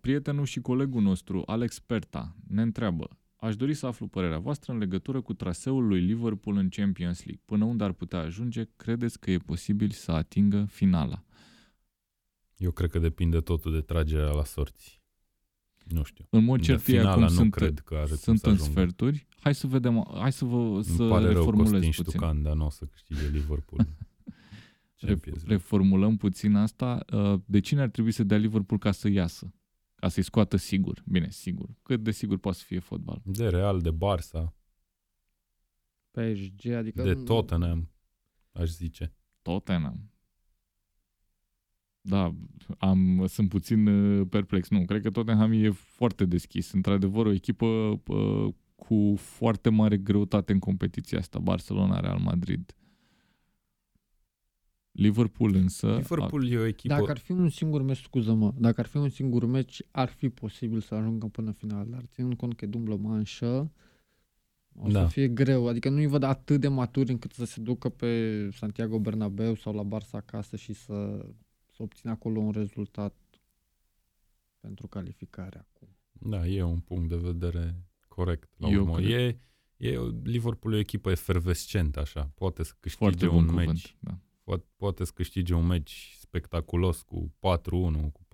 Prietenul și colegul nostru, Alex Perta, ne întreabă: aș dori să aflu părerea voastră în legătură cu traseul lui Liverpool în Champions League. Până unde ar putea ajunge? Credeți că e posibil să atingă finala? Eu cred că depinde totul de tragerea la sorți. Nu știu. În mod cert, acum sunt în sferturi. Hai să vedem, să reformulez puțin. Dar nu o să câștige Liverpool. Reformulăm puțin asta. De cine ar trebui să dea Liverpool ca să iasă? Ca să-i scoată sigur. Bine, sigur. Cât de sigur poate să fie fotbal? De Real, de Barça. PSG, adică... De Tottenham, aș zice. Tottenham. Da, sunt puțin perplex. Nu, cred că Tottenham e foarte deschis. Într-adevăr, o echipă cu foarte mare greutate în competiția asta. Barcelona, Real Madrid... Liverpool însă... Liverpool e o echipă... Dacă ar fi un singur meci, ar fi posibil să ajungă până final, dar ținând cont că e dublă manșă, să fie greu. Adică nu-i văd atât de maturi încât să se ducă pe Santiago Bernabeu sau la Barça acasă și să obțină acolo un rezultat pentru calificare acum. Da, e un punct de vedere corect. Liverpool e o echipă efervescentă, așa. Poate să câștige un meci. Da. Poate să câștige un meci spectaculos cu 4-1, cu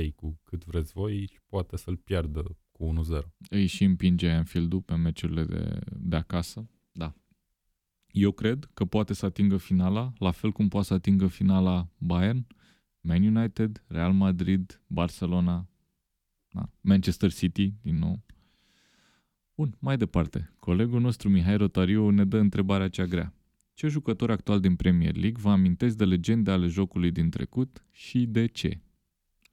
4-3, cu cât vreți voi și poate să-l piardă cu 1-0. Îi și împinge Anfield-ul pe meciurile de acasă. Da. Eu cred că poate să atingă finala, la fel cum poate să atingă finala Bayern, Man United, Real Madrid, Barcelona, Manchester City, din nou. Bun, mai departe. Colegul nostru Mihai Rotariu ne dă întrebarea cea grea. Ce jucător actual din Premier League vă amintesc de legende ale jocului din trecut și de ce?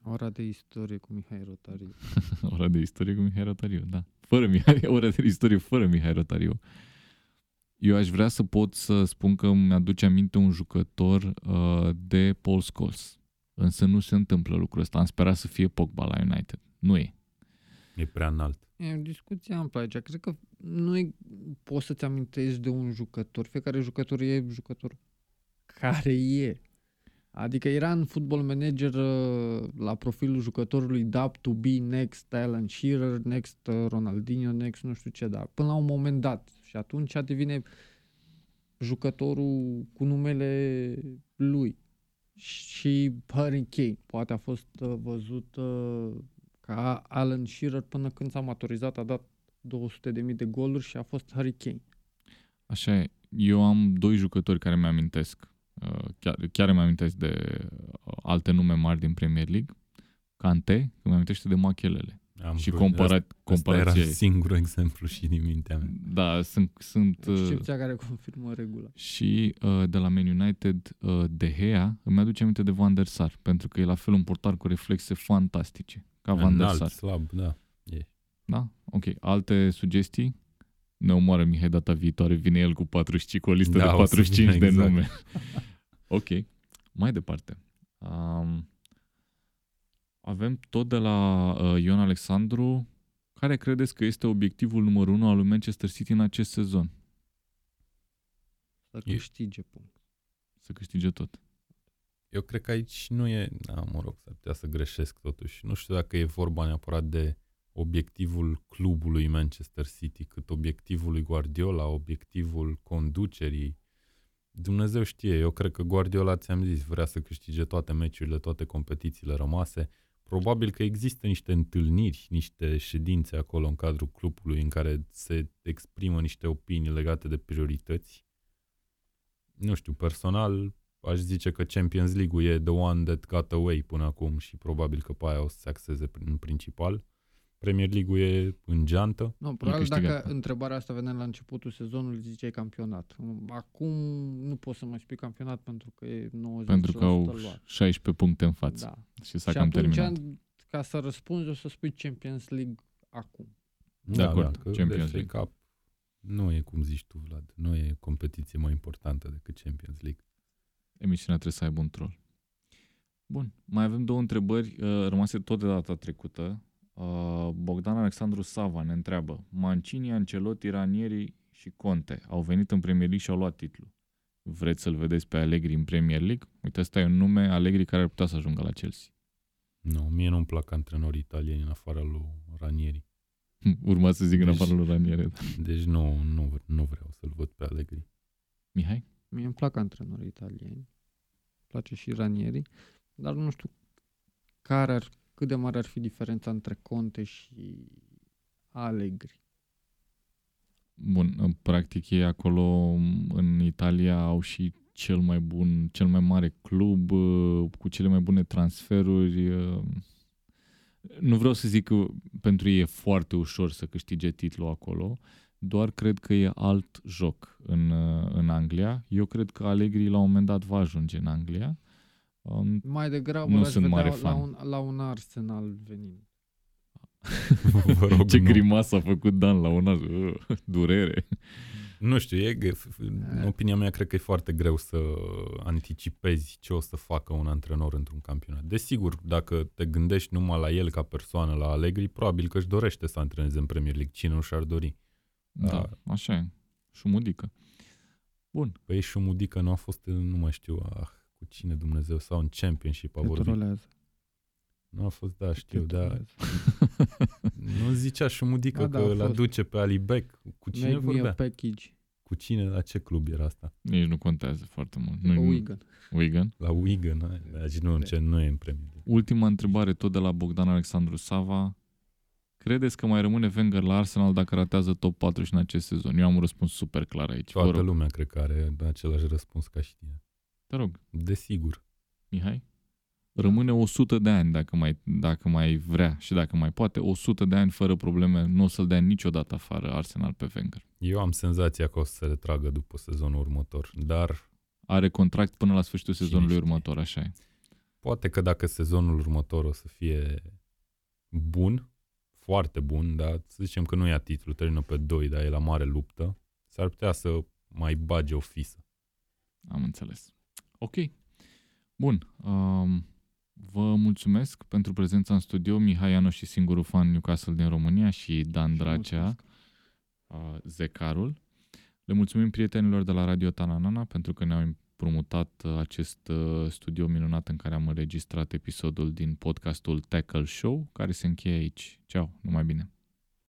Ora de istorie cu Mihai Rotariu. Ora de istorie cu Mihai Rotariu, da. Ora de istorie fără Mihai Rotariu. Eu aș vrea să pot să spun că îmi aduce aminte un jucător de Paul Scholes. Însă nu se întâmplă lucrul ăsta. Am sperat să fie Pogba la United. Nu e. E prea înalt. E o discuție amplă aici. Cred că nu poți să-ți amintești de un jucător. Fiecare jucător e jucător care e. Adică era în Football Manager la profilul jucătorului Dub to be next Alan Shearer, next Ronaldinho, next nu știu ce, dar până la un moment dat. Și atunci devine jucătorul cu numele lui. Și Harry Kane poate a fost văzut... ca Alan Shearer până când s-a maturizat, a dat 200.000 de goluri și a fost Harry Kane. Așa e. Eu am doi jucători care mi-amintesc, chiar mi-amintesc de alte nume mari din Premier League. Kanté, că mi-amintește de Makelele. Și comparație. Asta era singurul exemplu și din mintea mea. Da, sunt excepția care confirmă regula. Și de la Man United, De Gea, îmi aduce aminte de Van der Sar, pentru că e la fel un portar cu reflexe fantastice. Înalt, slab, da. Yeah. Da? Ok. Alte sugestii? Ne omoară Mihai data viitoare, vine el cu 45, o listă de 45 de nume. Ok. Mai departe. Avem tot de la Ion Alexandru. Care credeți că este obiectivul numărul 1 al lui Manchester City în acest sezon? Să câștige punct. Să câștige tot. Eu cred că aici nu e... Da, mă rog, s-ar putea să greșesc totuși. Nu știu dacă e vorba neapărat de obiectivul clubului Manchester City, cât obiectivul lui Guardiola, obiectivul conducerii. Dumnezeu știe, eu cred că Guardiola, ți-am zis, vrea să câștige toate meciurile, toate competițiile rămase. Probabil că există niște întâlniri, niște ședințe acolo în cadrul clubului în care se exprimă niște opinii legate de priorități. Nu știu, personal aș zice că Champions League-ul e the one that got away până acum și probabil că pe aia o să se axeze în principal. Premier League-ul e în geantă. Nu, probabil dacă întrebarea asta venea la începutul sezonului, ziceai campionat. Acum nu pot să mai spui campionat pentru că e 90% luat. Pentru că au 16 puncte în față. Da. Și s-a cam terminat. Ca să răspunzi, o să spui Champions League acum. Da, de acord, că Champions League Cup nu e, cum zici tu, Vlad, nu e competiție mai importantă decât Champions League. Emisiunea trebuie să aibă un troll. Bun, mai avem două întrebări rămase tot de data trecută. Bogdan Alexandru Sava ne întreabă: Mancini, Ancelotti, Ranieri și Conte au venit în Premier League și au luat titlul. Vreți să-l vedeți pe Allegri în Premier League? Uite, ăsta e un nume, Allegri, care ar putea să ajungă la Chelsea. Nu, mie nu-mi plac antrenorii italieni în afara lui Ranieri. Urma să zic, deci, în afara lui Ranieri. Deci nu vreau să-l văd pe Allegri. Mihai? Mie îmi plac antrenorii italieni. Îmi place și Ranieri. Dar nu știu care ar... cât de mare ar fi diferența între Conte și Allegri. Bun, practic ei acolo în Italia au și cel mai mare club, cu cele mai bune transferuri. Nu vreau să zic că pentru ei e foarte ușor să câștige titlul acolo, doar cred că e alt joc în Anglia. Eu cred că Allegri la un moment dat va ajunge în Anglia. Mai degrabă nu sunt mare fan. La un Arsenal venind. Vă rog, ce grimasă a făcut Dan la un Arsenal. Durere. Nu știu, în opinia mea cred că e foarte greu să anticipezi ce o să facă un antrenor într-un campionat. Desigur, dacă te gândești numai la el ca persoană, la Allegri, probabil că își dorește să antreneze în Premier League. Cine nu și-ar dori? Da, așa e. Șumudică. Bun. Păi Șumudică nu a fost, nu mai știu, cu cine Dumnezeu, sau în Championship a vorbit. Nu a fost, da, știu, dar nu zicea Șumudică că îl aduce pe Ali Beck. Cu cine vorbea? Cu cine, la ce club era asta? Nici nu contează foarte mult. La Wigan. Wigan? La Wigan, nu e în Premier. Ultima întrebare tot de la Bogdan Alexandru Sava. Credeți că mai rămâne Wenger la Arsenal dacă ratează top 4 și în acest sezon? Eu am un răspuns super clar aici. Toată lumea cred că are același răspuns ca și tine. Te rog. Desigur. Mihai? Rămâne 100 de ani dacă mai vrea și dacă mai poate. 100 de ani fără probleme. Nu o să-l dea niciodată afară Arsenal pe Wenger. Eu am senzația că o să se retragă după sezonul următor, dar... Are contract până la sfârșitul sezonului următor, așa e. Poate că dacă sezonul următor o să fie bun, foarte bun, dar să zicem că nu ia titlul, termină pe 2, dar e la mare luptă, s-ar putea să mai bage o fisă. Am înțeles. Ok. Bun. Vă mulțumesc pentru prezența în studio. Mihai Ianoși și singurul fan Newcastle din România și Dan Drăcea, Zecarul. Le mulțumim prietenilor de la Radio Tananana pentru că ne-au împrumutat acest studio minunat în care am înregistrat episodul din podcastul Tackle Show, care se încheie aici. Ceau, numai bine!